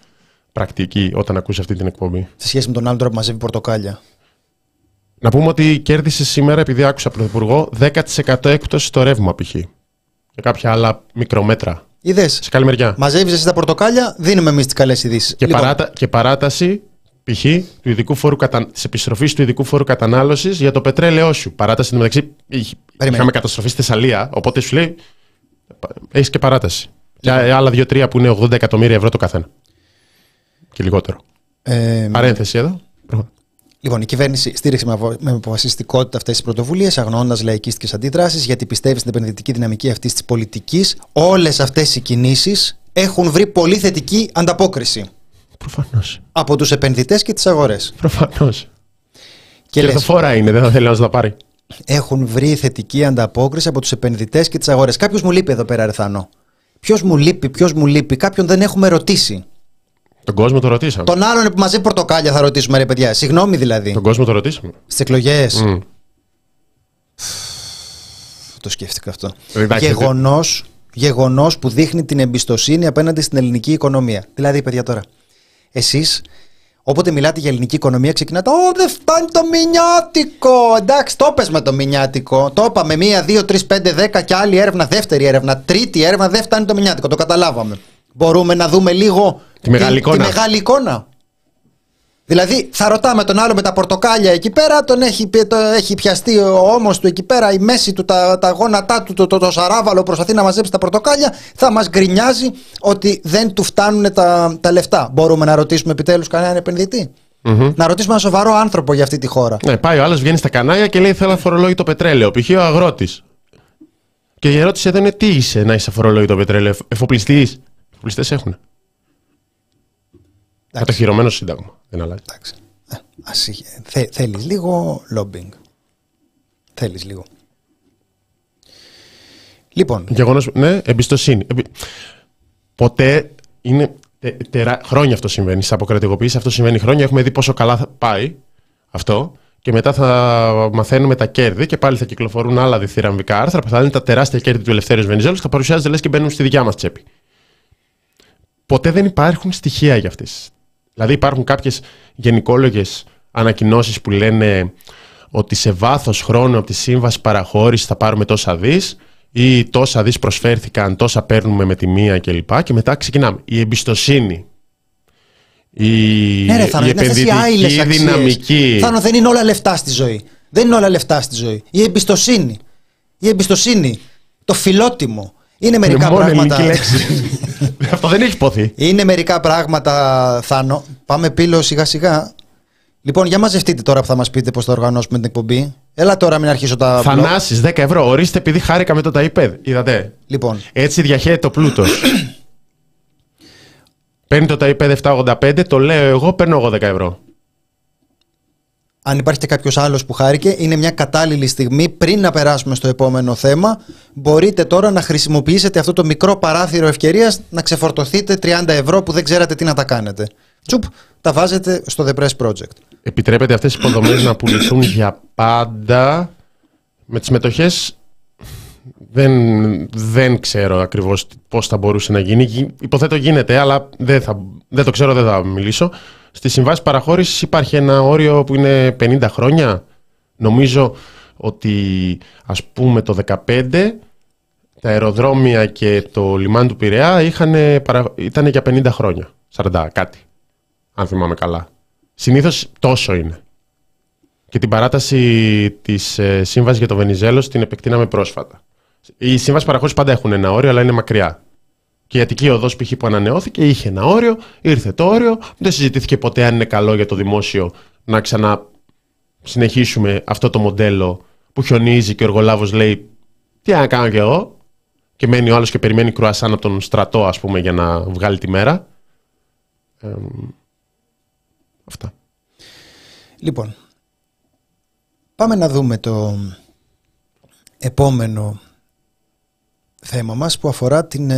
πρακτική όταν ακούς αυτή την εκπομπή. Σε σχέση με τον άλλον τώρα που μαζεύει πορτοκάλια. Να πούμε ότι κέρδισε σήμερα, επειδή άκουσα πρωθυπουργό, 10% έκπτωση στο ρεύμα π.χ. και κάποια άλλα μικρομέτρα. Είδες. Σε καλή μεριά. Μαζεύεις εσύ τα πορτοκάλια, δίνουμε εμείς τις καλές ειδήσεις. Και, λοιπόν, παράταση π.χ. της επιστροφής του ειδικού φόρου κατανάλωσης για το πετρέλαιό σου. Παράταση, μεταξύ είχαμε καταστροφή στη Θεσσαλία, οπότε σου λέει έχεις και παράταση. Και άλλα 2-3 που είναι 80 εκατομμύρια ευρώ το καθένα. Και λιγότερο. Παρένθεση εδώ. Λοιπόν, η κυβέρνηση στήριξε με αποφασιστικότητα αυτές τις πρωτοβουλίες, αγνοώντας λαϊκίστικες αντιδράσεις, γιατί πιστεύει στην επενδυτική δυναμική αυτής της πολιτικής. Όλες αυτές οι κινήσεις έχουν βρει πολύ θετική ανταπόκριση. Προφανώς. Από τους επενδυτές και τις αγορές. Προφανώς. Κερδοφόρα είναι, δεν θα θέλει να τα πάρει. Έχουν βρει θετική ανταπόκριση από τους επενδυτές και τις αγορές. Κάποιος μου λείπει εδώ πέρα, ρε Θάνο. Ποιος μου λείπει, κάποιον δεν έχουμε ρωτήσει. Τον κόσμο το ρωτήσαμε. Τον άλλον που μαζεύει πορτοκάλια θα ρωτήσουμε, ρε παιδιά? Συγγνώμη δηλαδή. Τον κόσμο το ρωτήσαμε. Στις εκλογές. Το σκέφτηκα αυτό. Γεγονός που δείχνει την εμπιστοσύνη απέναντι στην ελληνική οικονομία. Δηλαδή, παιδιά, τώρα, εσείς όποτε μιλάτε για ελληνική οικονομία, ξεκινάτε. Ω, δεν φτάνει το μηνιάτικο. Εντάξει, το πες με το μηνιάτικο. Το είπαμε 1, 2, 3, 5, 10 και άλλη έρευνα, δεύτερη έρευνα, τρίτη έρευνα. Δεν φτάνει το μηνιάτικο. Το καταλάβαμε. Μπορούμε να δούμε λίγο τη μεγάλη εικόνα. Δηλαδή, θα ρωτάμε τον άλλο με τα πορτοκάλια εκεί πέρα, τον έχει πιαστεί ο ώμος του εκεί πέρα, η μέση του, τα γόνατά του, το σαράβαλο προσπαθεί να μαζέψει τα πορτοκάλια, θα μας γκρινιάζει ότι δεν του φτάνουν τα λεφτά. Μπορούμε να ρωτήσουμε επιτέλους κανέναν επενδυτή? Να ρωτήσουμε ένα σοβαρό άνθρωπο για αυτή τη χώρα. Ναι, πάει ο άλλος, βγαίνει στα κανάλια και λέει: θέλω αφορολόγητο πετρέλαιο. Π.χ. ο αγρότης. Και η ερώτηση εδώ είναι: τι είσαι να είσαι αφορολόγητο πετρέλαιο? Εφοπλιστής. Εφοπλιστές έχουν. Εντάξει. Κατοχυρωμένο σύνταγμα. Δεν αλλάζει. Θέλεις λίγο lobbying. Θέλεις λίγο. Λοιπόν. Γεγονός, ναι, εμπιστοσύνη. Ποτέ είναι χρόνια αυτό συμβαίνει. Στα αποκρατικοποίηση αυτό συμβαίνει χρόνια. Έχουμε δει πόσο καλά θα πάει αυτό. Και μετά θα μαθαίνουμε τα κέρδη και πάλι θα κυκλοφορούν άλλα διθυραμβικά άρθρα που θα είναι τα τεράστια κέρδη του Ελευθέριος Βενιζέλου και θα παρουσιάζονται λες και μπαίνουν στη δικιά μας τσέπη. Ποτέ δεν υπάρχουν στοιχεία για αυτές. Δηλαδή υπάρχουν κάποιες γενικόλογες ανακοινώσεις που λένε ότι σε βάθος χρόνου από τη σύμβαση παραχώρηση θα πάρουμε τόσα δις ή τόσα δις προσφέρθηκαν, τόσα παίρνουμε με τη μία κλπ. Και μετά ξεκινάμε. Η εμπιστοσύνη. Ναι, ρε, Θάνο, η επενδυτική δυναμική. Θάνο, δεν είναι όλα λεφτά στη ζωή. Δεν είναι όλα λεφτά στη ζωή. Η εμπιστοσύνη. Η εμπιστοσύνη. Το φιλότιμο. Είναι μερικά είναι πράγματα. Αυτό δεν έχει υποθεί. Είναι μερικά πράγματα, Θάνο. Πάμε Πύλο σιγά-σιγά. Λοιπόν, για μαζευτείτε τώρα που θα μας πείτε πώς θα οργανώσουμε την εκπομπή. Έλα τώρα, μην αρχίσω τα. Θανάσεις 10 ευρώ. Ορίστε επειδή χάρηκα με το ΤΑΙΠΕΔ. Είδατε. Λοιπόν. Έτσι διαχέεται ο πλούτος. Παίρνει το ΤΑΙΠΕΔ 785, το λέω εγώ, παίρνω εγώ 10 ευρώ. Αν υπάρχει και κάποιος άλλος που χάρηκε, είναι μια κατάλληλη στιγμή πριν να περάσουμε στο επόμενο θέμα. Μπορείτε τώρα να χρησιμοποιήσετε αυτό το μικρό παράθυρο ευκαιρίας να ξεφορτωθείτε 30 ευρώ που δεν ξέρατε τι να τα κάνετε. Τσουπ, τα βάζετε στο The Press Project. Επιτρέπεται αυτές οι υποδομές να πουληθούν για πάντα. Με τις μετοχές δεν ξέρω ακριβώς πώς θα μπορούσε να γίνει. Υποθέτω γίνεται, αλλά δεν το ξέρω, δεν θα μιλήσω. Στη συμβάση παραχώρησης υπάρχει ένα όριο που είναι 50 χρόνια. Νομίζω ότι ας πούμε το 2015 τα αεροδρόμια και το λιμάνι του Πειραιά ήταν για 50 χρόνια. 40 κάτι, αν θυμάμαι καλά. Συνήθως τόσο είναι. Και την παράταση της σύμβασης για το Βενιζέλος την επεκτείναμε πρόσφατα. Οι σύμβασεις παραχώρησης πάντα έχουν ένα όριο, αλλά είναι μακριά. Και η Αττική Οδός π.χ. που ανανεώθηκε είχε ένα όριο, ήρθε το όριο, δεν συζητήθηκε ποτέ αν είναι καλό για το δημόσιο να ξανασυνεχίσουμε αυτό το μοντέλο που χιονίζει και ο εργολάβος λέει τι να κάνω και εγώ, και μένει ο άλλος και περιμένει κρουασάν από τον στρατό, ας πούμε, για να βγάλει τη μέρα. Αυτά. Λοιπόν, πάμε να δούμε το επόμενο θέμα μας που αφορά την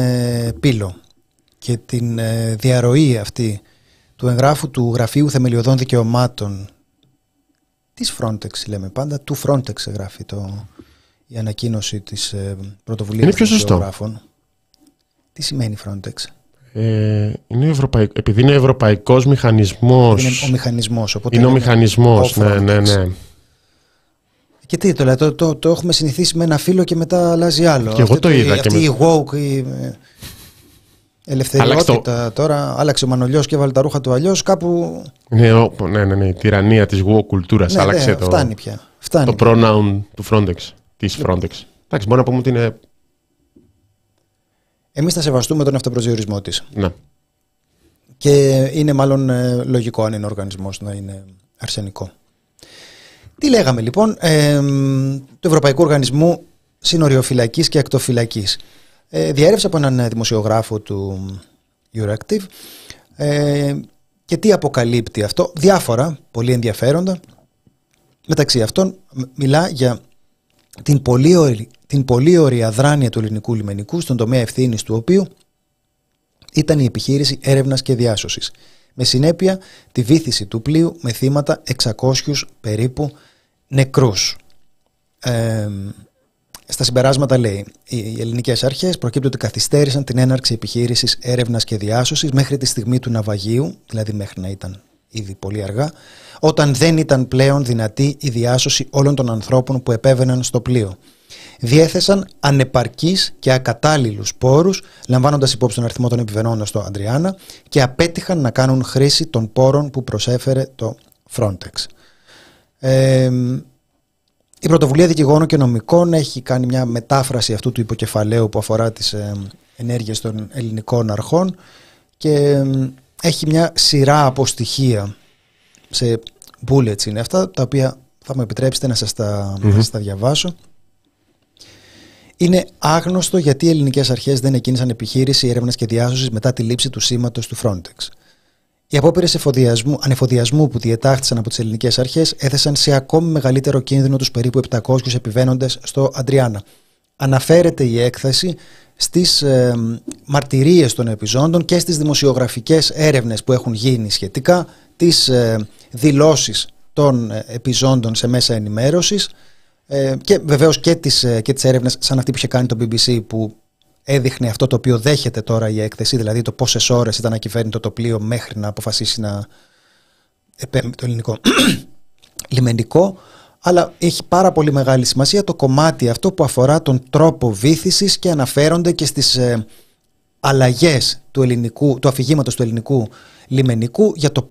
Πύλο και την διαρροή αυτή του εγγράφου του Γραφείου Θεμελιωδών Δικαιωμάτων της Frontex, λέμε πάντα, του Frontex γράφει η ανακοίνωση της πρωτοβουλίας των γράφων. Τι σημαίνει Frontex? Επειδή είναι ευρωπαϊκός μηχανισμός. Είναι ο μηχανισμός. Είναι ο μηχανισμός, ναι. Και τι, το έχουμε συνηθίσει με ένα φύλλο και μετά αλλάζει άλλο. Και εγώ το είδα. Αυτή η woke, η ελευθεριότητα τώρα, άλλαξε ο Μανολιός και βάλε τα ρούχα του αλλιώς, κάπου... Ναι, η τυραννία της woke κουλτούρας άλλαξε το... Φτάνει πια. Το pronoun του Frontex, της Frontex. Εντάξει, μπορώ να πούμε ότι είναι... Εμείς θα σεβαστούμε τον αυτοπροσδιορισμό της. Ναι. Και είναι μάλλον λογικό αν είναι ο οργανισμός να είναι αρσενικό. Τι λέγαμε λοιπόν, του Ευρωπαϊκού Οργανισμού Συνοριοφυλακής και Ακτοφυλακής. Διέρευσε από έναν δημοσιογράφο του Euractiv και τι αποκαλύπτει αυτό. Διάφορα, πολύ ενδιαφέροντα. Μεταξύ αυτών μιλά για την πολύωρη αδράνεια του ελληνικού λιμενικού στον τομέα ευθύνης του οποίου ήταν η επιχείρηση έρευνας και διάσωσης. Με συνέπεια τη βύθιση του πλοίου με θύματα 600 περίπου νεκρούς. Στα συμπεράσματα λέει, οι ελληνικές αρχές προκύπτει ότι καθυστέρησαν την έναρξη επιχείρησης έρευνας και διάσωσης μέχρι τη στιγμή του ναυαγίου, δηλαδή μέχρι να ήταν ήδη πολύ αργά, όταν δεν ήταν πλέον δυνατή η διάσωση όλων των ανθρώπων που επέβαιναν στο πλοίο. Διέθεσαν ανεπαρκείς και ακατάλληλους πόρους, λαμβάνοντας υπόψη τον αριθμό των επιβενών στο Ανδριάνα, και απέτυχαν να κάνουν χρήση των πόρων που προσέφερε το Frontex. Η Πρωτοβουλία Δικηγόρων και Νομικών έχει κάνει μια μετάφραση αυτού του υποκεφαλαίου που αφορά τις ενέργειες των ελληνικών αρχών και έχει μια σειρά από στοιχεία, σε bullets είναι αυτά, τα οποία θα μου επιτρέψετε να σας τα, τα διαβάσω. Είναι άγνωστο γιατί οι ελληνικές αρχές δεν εκκίνησαν επιχείρηση έρευνας και διάσωσης μετά τη λήψη του σήματος του Frontex. Οι απόπειρες ανεφοδιασμού που διετάχθησαν από τις ελληνικές αρχές έθεσαν σε ακόμη μεγαλύτερο κίνδυνο τους περίπου 700 επιβαίνοντες στο Ανδριάνα. Αναφέρεται η έκθεση στις μαρτυρίες των επιζώντων και στις δημοσιογραφικές έρευνες που έχουν γίνει σχετικά, τις δηλώσεις των επιζώντων σε μέσα ενημέρωσης και βεβαίως και τις έρευνες σαν αυτή που είχε κάνει το BBC, που έδειχνε αυτό το οποίο δέχεται τώρα η έκθεση, δηλαδή το πόσες ώρες ήταν ακυβέρνητο το πλοίο μέχρι να αποφασίσει να επέμβει το ελληνικό λιμενικό. Αλλά έχει πάρα πολύ μεγάλη σημασία το κομμάτι αυτό που αφορά τον τρόπο βήθησης και αναφέρονται και στις αλλαγές του αφηγήματος του ελληνικού λιμενικού για το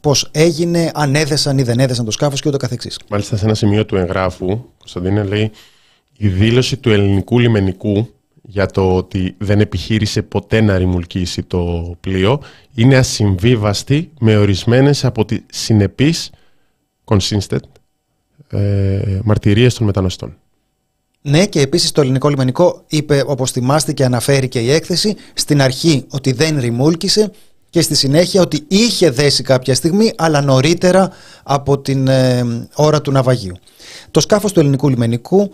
πώς έγινε, αν έδεσαν ή δεν έδεσαν το σκάφος και ούτω καθεξής. Μάλιστα, σε ένα σημείο του εγγράφου, Κωνσταντίνε, λέει η δήλωση του ελληνικού λιμενικού για το ότι δεν επιχείρησε ποτέ να ρημουλκίσει το πλοίο είναι ασυμβίβαστη με ορισμένες από τις συνεπείς consistent μαρτυρίες των μεταναστών. Ναι, και επίσης το ελληνικό λιμενικό είπε, όπως θυμάστε και αναφέρει και η έκθεση, στην αρχή ότι δεν ρημούλκησε και στη συνέχεια ότι είχε δέσει κάποια στιγμή, αλλά νωρίτερα από την ώρα του ναυαγίου. Το σκάφος του ελληνικού λιμενικού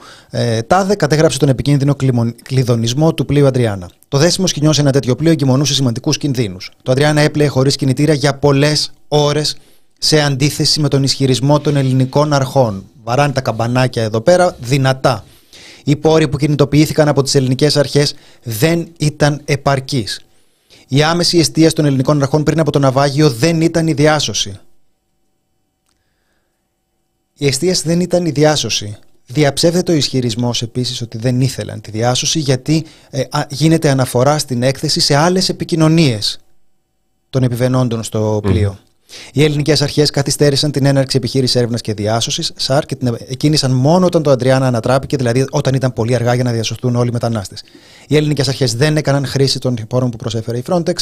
ΤΑΔΕ κατέγραψε τον επικίνδυνο κλειδονισμό του πλοίου Ανδριάνα. Το δέσιμο σκηνιών σε ένα τέτοιο πλοίο εγκυμονούσε σημαντικούς κινδύνους. Το Ανδριάνα έπλεε χωρίς κινητήρα για πολλές ώρες, σε αντίθεση με τον ισχυρισμό των ελληνικών αρχών. Βαράνε τα καμπανάκια εδώ πέρα δυνατά. Οι πόροι που κινητοποιήθηκαν από τις ελληνικές αρχές δεν ήταν επαρκείς. Η άμεση εστίαση των ελληνικών αρχών πριν από το ναυάγιο δεν ήταν η διάσωση. Η εστίαση δεν ήταν η διάσωση. Διαψεύδεται ο ισχυρισμός επίσης ότι δεν ήθελαν τη διάσωση, γιατί γίνεται αναφορά στην έκθεση σε άλλες επικοινωνίες των επιβενόντων στο πλοίο. Οι ελληνικές αρχές καθυστέρησαν την έναρξη επιχείρησης έρευνας και διάσωσης ΣΑΡ και την εκκίνησαν μόνο όταν το Ανδριάνα ανατράπηκε, δηλαδή όταν ήταν πολύ αργά για να διασωθούν όλοι οι μετανάστες. Οι ελληνικές αρχές δεν έκαναν χρήση των πόρων που προσέφερε η Frontex.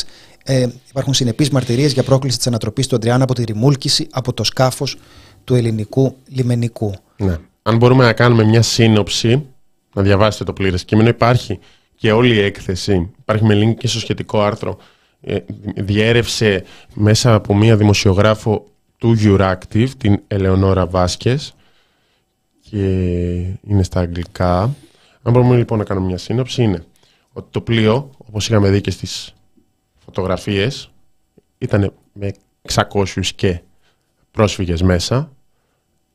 Υπάρχουν συνεπείς μαρτυρίες για πρόκληση της ανατροπής του Ανδριάνα από τη ρημούλκηση από το σκάφος του ελληνικού λιμενικού. Ναι. Αν μπορούμε να κάνουμε μια σύνοψη, να διαβάσετε το πλήρες κείμενο, υπάρχει και όλη η έκθεση, υπάρχει με link και στο σχετικό άρθρο. Διέρευσε μέσα από μία δημοσιογράφο του Euractiv, την Ελεονόρα Βάσκες, και είναι στα αγγλικά. Αν μπορούμε λοιπόν να κάνουμε μια σύνοψη, είναι ότι το πλοίο, όπως είχαμε δει και στις φωτογραφίες, ήταν με 600 και πρόσφυγες μέσα,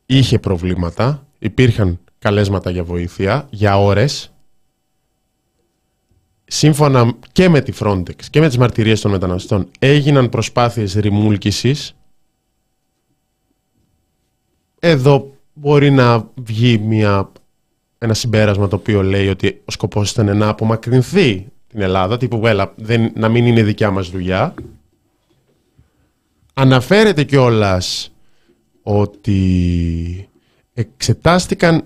είχε προβλήματα, υπήρχαν καλέσματα για βοήθεια για ώρες. Σύμφωνα και με τη Frontex και με τις μαρτυρίες των μεταναστών, έγιναν προσπάθειες ρημούλκησης. Εδώ μπορεί να βγει ένα συμπέρασμα το οποίο λέει ότι ο σκοπός ήταν να απομακρυνθεί την Ελλάδα, τύπου να μην είναι δικιά μας δουλειά. Αναφέρεται κιόλας ότι εξετάστηκαν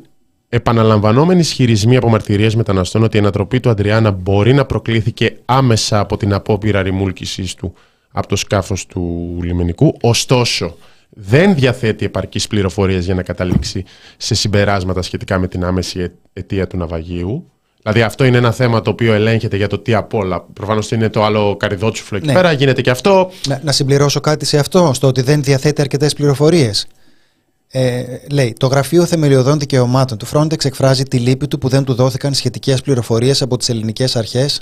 επαναλαμβανόμενοι ισχυρισμοί από μαρτυρίες μεταναστών ότι η ανατροπή του Ανδριάνα μπορεί να προκλήθηκε άμεσα από την απόπειρα ρημούλκησής του από το σκάφος του λιμενικού, ωστόσο δεν διαθέτει επαρκείς πληροφορίες για να καταλήξει σε συμπεράσματα σχετικά με την άμεση αιτία του ναυαγίου. Δηλαδή αυτό είναι ένα θέμα το οποίο ελέγχεται για το τι απ' όλα. Προφανώς είναι το άλλο καριδότσουφλο εκεί πέρα, γίνεται και αυτό. Να συμπληρώσω κάτι σε αυτό, στο ότι δεν διαθέτει αρκετές πληροφορίες. Λέει, το Γραφείο Θεμελιωδών Δικαιωμάτων του Frontex εκφράζει τη λύπη του που δεν του δόθηκαν σχετικές πληροφορίες από τις ελληνικές αρχές.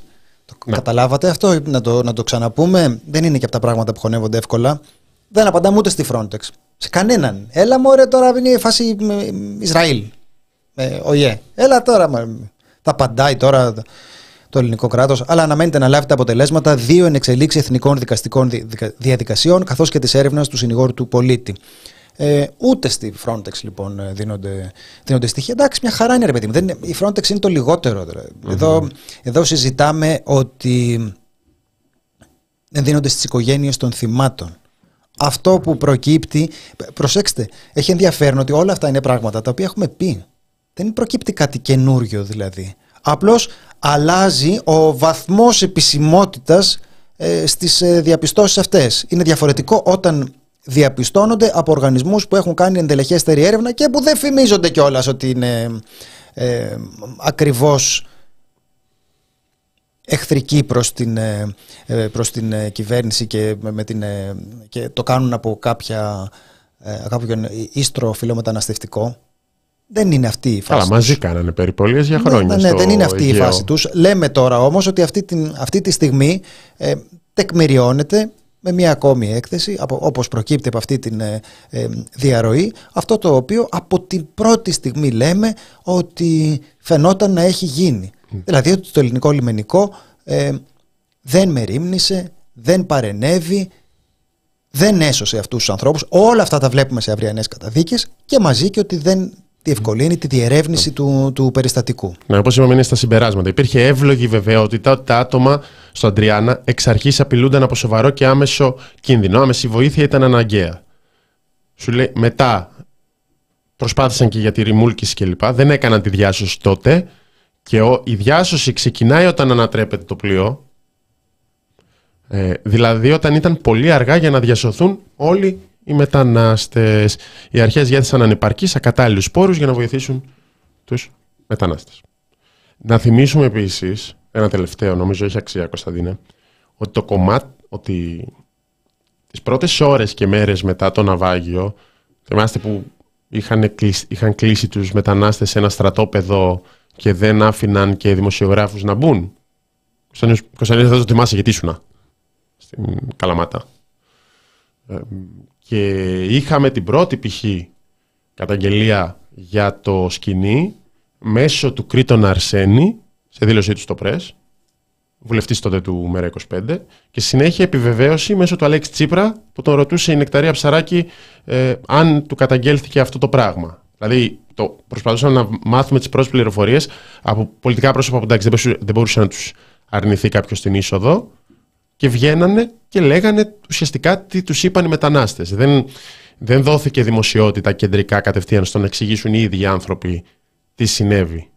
Ναι. Καταλάβατε αυτό, να το ξαναπούμε. Δεν είναι και από τα πράγματα που χωνεύονται εύκολα. Δεν απαντάμε ούτε στη Frontex. Σε κανέναν. Έλα μωρέ, τώρα είναι η φάση Ισραήλ. Έλα τώρα. Τα απαντάει τώρα το ελληνικό κράτος, αλλά αναμένεται να λάβει τα αποτελέσματα 2 ενεξελίξει εθνικών δικαστικών διαδικασιών, καθώς και της έρευνας του συνηγόρου του πολίτη. Ούτε στη Frontex λοιπόν δίνονται στοιχεία. Εντάξει, μια χαρά είναι, ρε παιδί μου. Η Frontex είναι το λιγότερο. Εδώ συζητάμε ότι δεν δίνονται στις οικογένειες των θυμάτων. Αυτό που προκύπτει, προσέξτε, έχει ενδιαφέρον ότι όλα αυτά είναι πράγματα τα οποία έχουμε πει. Δεν προκύπτει κάτι καινούριο δηλαδή. Απλώς αλλάζει ο βαθμός επισημότητας στις διαπιστώσεις αυτές. Είναι διαφορετικό όταν διαπιστώνονται από οργανισμούς που έχουν κάνει εντελεχέστερη έρευνα και που δεν φημίζονται κιόλας ότι είναι ακριβώς εχθρικοί προς την κυβέρνηση και, και το κάνουν από κάποιον ίστρο φιλομεταναστευτικό. Δεν είναι αυτή η φάση. Καλά, μαζί κάνανε περιπολίες για χρόνια. Ναι, δεν είναι αυτή η φάση τους. Λέμε τώρα όμως ότι αυτή τη στιγμή τεκμηριώνεται με μια ακόμη έκθεση, όπως προκύπτει από αυτή την διαρροή, αυτό το οποίο από την πρώτη στιγμή λέμε ότι φαινόταν να έχει γίνει. Δηλαδή ότι το ελληνικό λιμενικό δεν μερίμνησε, δεν παρενέβη, δεν έσωσε αυτούς τους ανθρώπους. Όλα αυτά τα βλέπουμε σε αυριανές καταδίκες και μαζί και ότι δεν διευκολύνει τη διερεύνηση του περιστατικού. Ναι, όπως είπαμε, είναι στα συμπεράσματα. Υπήρχε εύλογη βεβαιότητα ότι τα άτομα στο Ανδριάνα εξ αρχής απειλούνταν από σοβαρό και άμεσο κίνδυνο. Άμεση βοήθεια ήταν αναγκαία. Σου λέει, μετά προσπάθησαν και για τη ρημούλκηση κλπ. Δεν έκαναν τη διάσωση τότε. Και η διάσωση ξεκινάει όταν ανατρέπεται το πλοίο. Δηλαδή όταν ήταν πολύ αργά για να διασωθούν όλοι οι μετανάστες. Οι αρχές διέθεσαν ανεπαρκείς ακατάλληλους πόρους για να βοηθήσουν τους μετανάστες. Να θυμίσουμε επίσης, ένα τελευταίο νομίζω έχει αξία, Κωνσταντίνε, ότι το κομμάτι ότι τις πρώτες ώρες και μέρες μετά το ναυάγιο, θυμάστε που είχαν κλείσει τους μετανάστες σε ένα στρατόπεδο και δεν άφηναν και δημοσιογράφους να μπουν. Κωνσταντίνε, θα το θυμάσαι γιατί ήσουνα στην Καλαμάτα. Και είχαμε την πρώτη π.χ. καταγγελία για το σκηνή μέσω του Κρήτον Αρσένη σε δήλωσή του στο Press, βουλευτής τότε του ΜΕΡΑ25, και συνέχεια επιβεβαίωση μέσω του Αλέξη Τσίπρα που τον ρωτούσε η Νεκταρία Ψαράκη αν του καταγγέλθηκε αυτό το πράγμα. Δηλαδή προσπαθούσαν να μάθουμε τις πρώτες πληροφορίες από πολιτικά πρόσωπα που δεν μπορούσε να τους αρνηθεί κάποιος την είσοδο. Και βγαίνανε και λέγανε ουσιαστικά τι τους είπαν οι μετανάστες. Δεν δόθηκε δημοσιότητα κεντρικά κατευθείαν στο να εξηγήσουν οι ίδιοι άνθρωποι τι συνέβη.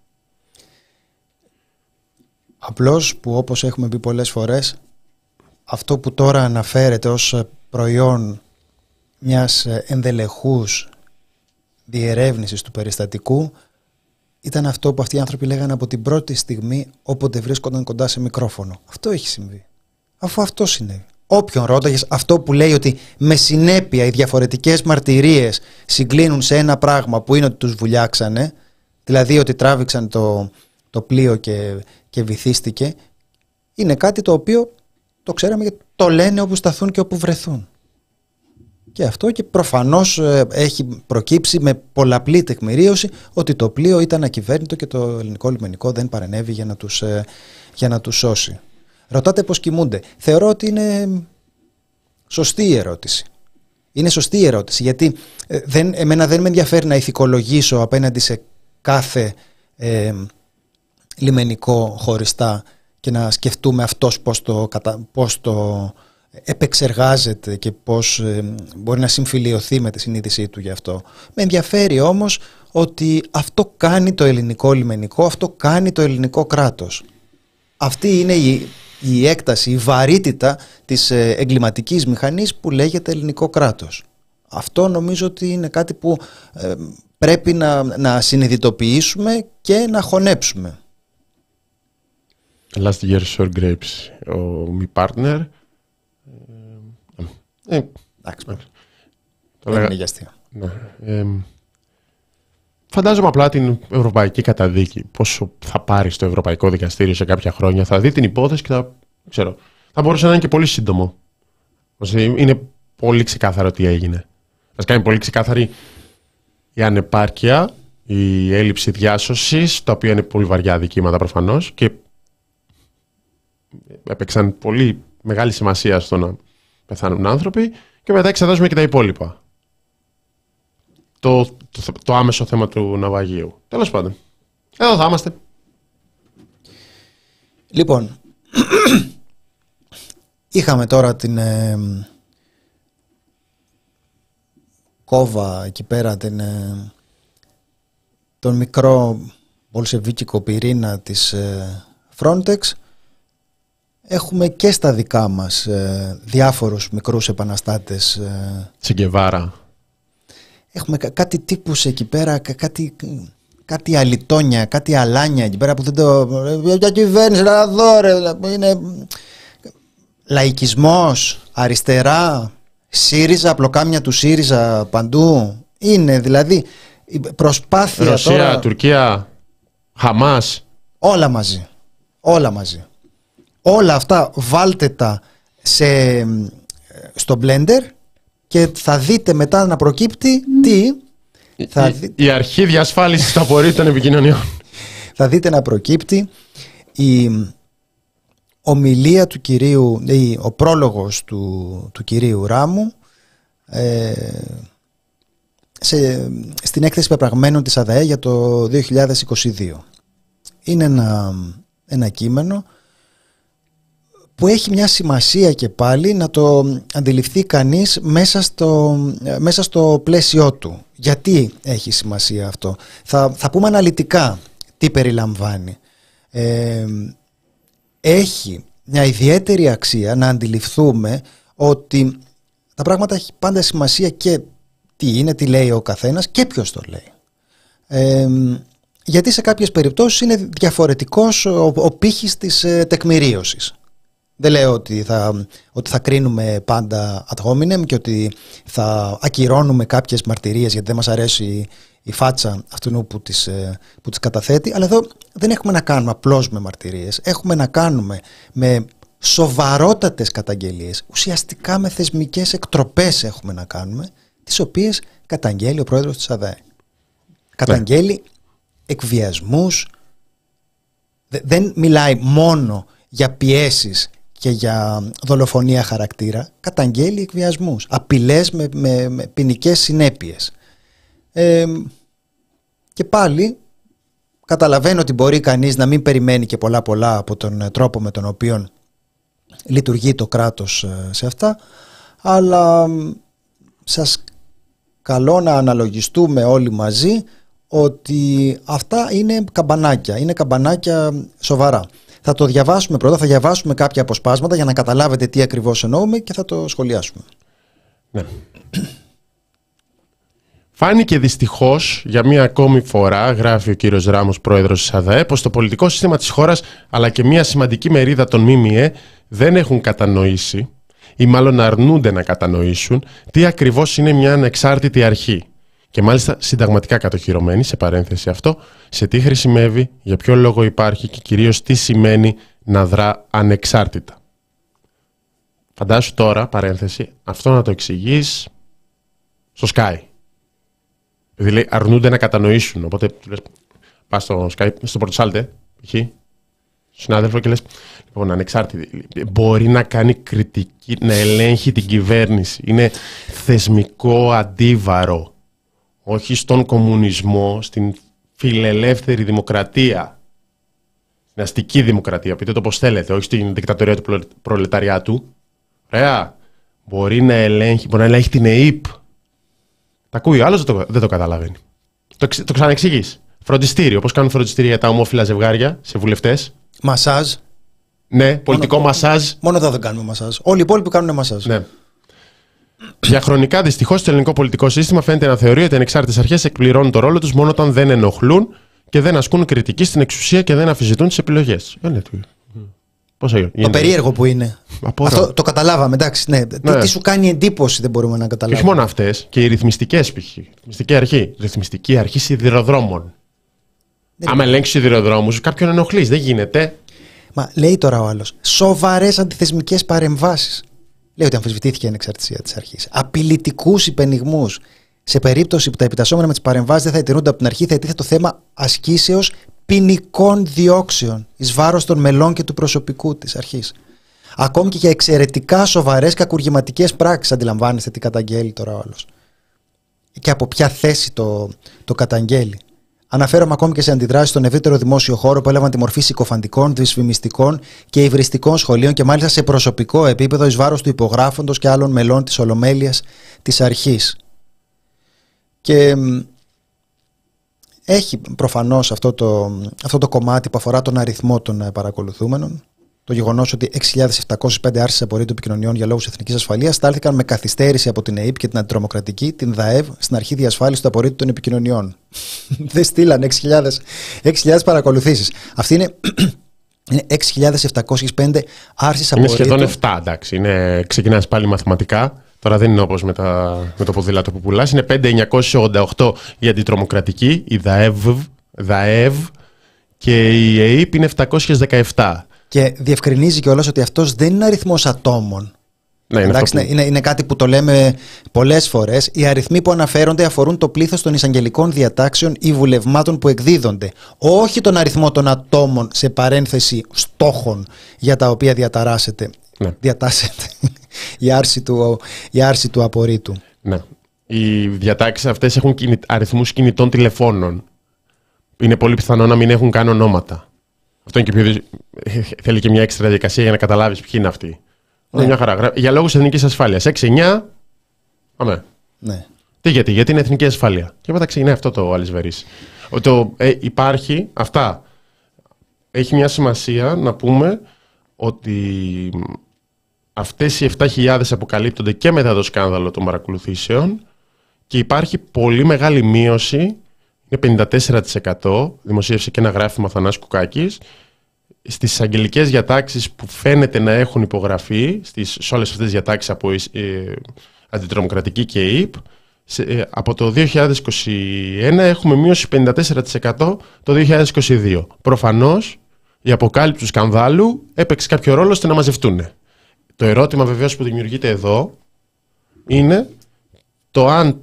Απλώς που, όπως έχουμε πει πολλές φορές, αυτό που τώρα αναφέρεται ως προϊόν μιας ενδελεχούς διερεύνησης του περιστατικού ήταν αυτό που αυτοί οι άνθρωποι λέγανε από την πρώτη στιγμή όποτε βρίσκονταν κοντά σε μικρόφωνο. Αυτό έχει συμβεί. Αφού αυτό συνέβη. Όποιον ρώταγες, αυτό που λέει ότι με συνέπεια οι διαφορετικές μαρτυρίες συγκλίνουν σε ένα πράγμα που είναι ότι τους βουλιάξανε, δηλαδή ότι τράβηξαν το πλοίο και βυθίστηκε, είναι κάτι το οποίο το ξέραμε γιατί το λένε όπου σταθούν και όπου βρεθούν. Και αυτό και προφανώς έχει προκύψει με πολλαπλή τεκμηρίωση ότι το πλοίο ήταν ακυβέρνητο και το ελληνικό λιμενικό δεν παρενέβη για να τους σώσει. Ρωτάτε πώς κοιμούνται. Θεωρώ ότι είναι σωστή η ερώτηση. Είναι σωστή η ερώτηση γιατί εμένα δεν με ενδιαφέρει να ηθικολογήσω απέναντι σε κάθε λιμενικό χωριστά και να σκεφτούμε αυτός πώς το επεξεργάζεται και πώς μπορεί να συμφιλιωθεί με τη συνείδησή του γι' αυτό. Με ενδιαφέρει όμως ότι αυτό κάνει το ελληνικό λιμενικό, αυτό κάνει το ελληνικό κράτος. Αυτή είναι η έκταση, η βαρύτητα της εγκληματικής μηχανής που λέγεται ελληνικό κράτος. Αυτό νομίζω ότι είναι κάτι που πρέπει να συνειδητοποιήσουμε και να χωνέψουμε. Last year short grapes, my partner. Εντάξει, δεν είναι για αστεία. Φαντάζομαι απλά την ευρωπαϊκή καταδίκη. Πόσο θα πάρει στο Ευρωπαϊκό Δικαστήριο σε κάποια χρόνια, θα δει την υπόθεση και θα μπορούσε να είναι και πολύ σύντομο. Είναι πολύ ξεκάθαρο τι έγινε. Μας κάνει πολύ ξεκάθαρη η ανεπάρκεια, η έλλειψη διάσωσης, τα οποία είναι πολύ βαριά δικήματα προφανώς και έπαιξαν πολύ μεγάλη σημασία στο να πεθάνουν άνθρωποι, και μετά εξετάζουμε και τα υπόλοιπα. Το άμεσο θέμα του ναυαγίου. Τέλος πάντων. Εδώ θα είμαστε. Λοιπόν, είχαμε τώρα την κόβα εκεί πέρα, τον μικρό μπολσεβίκικο πυρήνα της Frontex. Έχουμε και στα δικά μας διάφορους μικρούς επαναστάτες. Τσιγκεβάρα. Έχουμε κάτι τύπους εκεί πέρα, κάτι κάτι αλιτόνια, κάτι αλάνια εκεί πέρα που δεν το. Για κυβέρνηση, να δω, ρε. Είναι. Λαϊκισμός, αριστερά, ΣΥΡΙΖΑ, πλοκάμια του ΣΥΡΙΖΑ παντού. Είναι δηλαδή η προσπάθεια. Ρωσία, τώρα, Τουρκία, Χαμάς. Όλα μαζί. Όλα μαζί. Όλα αυτά βάλτε τα στο blender και θα δείτε μετά να προκύπτει τι. Η αρχή διασφάλισης στα πορεία των επικοινωνιών. Θα δείτε να προκύπτει η ομιλία του κυρίου, ο πρόλογος του κυρίου Ράμου στην έκθεση πεπραγμένων της ΑΔΑΕ για το 2022. Είναι ένα κείμενο που έχει μια σημασία και πάλι να το αντιληφθεί κανείς μέσα στο πλαίσιο του. Γιατί έχει σημασία αυτό? Θα πούμε αναλυτικά τι περιλαμβάνει. Έχει μια ιδιαίτερη αξία να αντιληφθούμε ότι τα πράγματα έχει πάντα σημασία και τι είναι, τι λέει ο καθένας και ποιος το λέει. Γιατί σε κάποιες περιπτώσεις είναι διαφορετικός ο πύχης της τεκμηρίωσης. Δεν λέω ότι θα κρίνουμε πάντα ad hominem και ότι θα ακυρώνουμε κάποιες μαρτυρίες γιατί δεν μας αρέσει η φάτσα αυτού που τις καταθέτει. Αλλά εδώ δεν έχουμε να κάνουμε απλώς με μαρτυρίες. Έχουμε να κάνουμε με σοβαρότατες καταγγελίες. Ουσιαστικά με θεσμικές εκτροπές έχουμε να κάνουμε, τις οποίες καταγγέλει ο πρόεδρος της ΑΔΑΕ. Καταγγέλει εκβιασμούς. Δεν μιλάει μόνο για πιέσεις και για δολοφονία χαρακτήρα, καταγγέλει εκβιασμούς, απειλές με ποινικές συνέπειες. Και πάλι καταλαβαίνω ότι μπορεί κανείς να μην περιμένει και πολλά από τον τρόπο με τον οποίο λειτουργεί το κράτος σε αυτά, αλλά σας καλώ να αναλογιστούμε όλοι μαζί ότι αυτά είναι καμπανάκια, σοβαρά. Θα το διαβάσουμε πρώτα, θα διαβάσουμε κάποια αποσπάσματα για να καταλάβετε τι ακριβώς εννοούμε και θα το σχολιάσουμε. Ναι. Φάνηκε δυστυχώς για μία ακόμη φορά, γράφει ο κύριος Ράμος, πρόεδρος της ΑΔΑΕ, πως το πολιτικό σύστημα της χώρας αλλά και μία σημαντική μερίδα των ΜΜΕ δεν έχουν κατανοήσει ή μάλλον αρνούνται να κατανοήσουν τι ακριβώς είναι μια ανεξάρτητη αρχή. Και μάλιστα συνταγματικά κατοχυρωμένη, σε παρένθεση αυτό, σε τι χρησιμεύει, για ποιο λόγο υπάρχει και κυρίως τι σημαίνει να δρά ανεξάρτητα. Φαντάσου τώρα, παρένθεση, αυτό να το εξηγείς στο Sky. Δηλαδή αρνούνται να κατανοήσουν, οπότε πας στο Sky, στο πρωτοσάλτε, συνάδελφο και λες, λοιπόν, ανεξάρτητη, μπορεί να κάνει κριτική, να ελέγχει την κυβέρνηση, είναι θεσμικό αντίβαρο. Όχι στον κομμουνισμό, στην φιλελεύθερη δημοκρατία, στην αστική δημοκρατία, πείτε το πως θέλετε, όχι στην δικτατορία του προλεταριάτου. Ωραία, μπορεί να ελέγχει την ΕΥΠ. Τα ακούει, άλλος δεν το καταλαβαίνει. Το ξαναεξηγείς. Φροντιστήριο, πώς κάνουν φροντιστήρια για τα ομόφυλα ζευγάρια, σε βουλευτές. Μασάζ. Ναι, πολιτικό μασάζ. Μόνο εδώ δεν κάνουμε μασάζ. Όλοι οι υπόλοιποι κάνουν μασάζ. Ναι. Διαχρονικά, δυστυχώς, το ελληνικό πολιτικό σύστημα φαίνεται να θεωρεί ότι οι ανεξάρτητες αρχές εκπληρώνουν το ρόλο τους μόνο όταν δεν ενοχλούν και δεν ασκούν κριτική στην εξουσία και δεν αφισβητούν τις επιλογές. Πώς έγινε. Το περίεργο που είναι. Αυτό το καταλάβαμε, εντάξει. Ναι. Ναι. Τι σου κάνει εντύπωση δεν μπορούμε να καταλάβουμε. Όχι μόνο αυτές, και οι ρυθμιστικές π.χ. Ρυθμιστική αρχή σιδηροδρόμων. Άμα ελέγξεις σιδηροδρόμους, κάποιον ενοχλείς. Δεν γίνεται. Μα λέει τώρα ο άλλος. Σοβαρές αντιθεσμικές παρεμβάσεις. Λέει ότι αμφισβητήθηκε η ανεξαρτησία της αρχής. Απειλητικούς υπενιγμούς. Σε περίπτωση που τα επιτασσόμενα με τις παρεμβάσεις δεν θα ιτηρούνται από την αρχή, θα ετίθεται το θέμα ασκήσεως ποινικών διώξεων εις βάρος των μελών και του προσωπικού της αρχής. Ακόμη και για εξαιρετικά σοβαρές κακουργηματικές πράξεις. Αντιλαμβάνεστε τι καταγγέλει τώρα ο άλλος. Και από ποια θέση το καταγγέλει. Αναφέρομαι ακόμη και σε αντιδράσεις στον ευρύτερο δημόσιο χώρο που έλαβαν τη μορφή συκοφαντικών, δυσφημιστικών και υβριστικών σχολείων και μάλιστα σε προσωπικό επίπεδο εις βάρος του υπογράφοντος και άλλων μελών της Ολομέλειας της Αρχής. Και έχει προφανώς αυτό το κομμάτι που αφορά τον αριθμό των παρακολουθούμενων, το γεγονός ότι 6.705 άρσεις απορρίτου επικοινωνιών για λόγους εθνικής ασφαλείας στάλθηκαν με καθυστέρηση από την ΕΥΠ και την αντιτρομοκρατική, την ΔΑΕΒ, στην αρχή διασφάλισης του απορρίτου των επικοινωνιών. Δεν στείλαν 6.000 παρακολουθήσεις. Αυτή είναι. Είναι 6.705 άρσεις απορρίτου. Είναι σχεδόν 7, εντάξει. Είναι, ξεκινάς πάλι μαθηματικά. Τώρα δεν είναι όπως με το ποδήλατο που πουλάς. Είναι 5.988 η αντιτρομοκρατική, η ΔΑΕΒ και η ΕΥΠ είναι 717. Και διευκρινίζει κιόλας ότι αυτός δεν είναι αριθμός ατόμων. Ναι, εντάξει, είναι κάτι που το λέμε πολλές φορές. Οι αριθμοί που αναφέρονται αφορούν το πλήθος των εισαγγελικών διατάξεων ή βουλευμάτων που εκδίδονται. Όχι τον αριθμό των ατόμων σε παρένθεση στόχων για τα οποία διαταράσσεται. Ναι. Διατάσσεται η άρση του απορρίτου. Ναι. Οι διατάξεις αυτές έχουν αριθμούς κινητών τηλεφώνων. Είναι πολύ πιθανό να μην έχουν καν ονόματα. Αυτό είναι και πιο... Θέλει και μια έξτρα διαδικασία για να καταλάβεις ποιοι είναι αυτοί. Ναι. Μια χαρά. Για λόγους εθνικής ασφάλειας. 6-9. Αμέ. Ναι. Τι γιατί είναι εθνική ασφάλεια. Και μετά ξεκινάει αυτό το αλυσβερίσι. Ότι υπάρχει αυτά. Έχει μια σημασία να πούμε ότι αυτές οι 7.000 αποκαλύπτονται και μετά το σκάνδαλο των παρακολουθήσεων και υπάρχει πολύ μεγάλη μείωση, είναι 54%, δημοσίευσε και ένα γράφημα Θανάση Κουκάκης, στις εισαγγελικές διατάξεις που φαίνεται να έχουν υπογραφεί, σε όλες αυτές τις διατάξεις από αντιτρομοκρατική και ΕΥΠ, από το 2021 έχουμε μείωση 54% το 2022. Προφανώς η αποκάλυψη του σκανδάλου έπαιξε κάποιο ρόλο ώστε να μαζευτούν. Το ερώτημα βεβαίως που δημιουργείται εδώ είναι το αν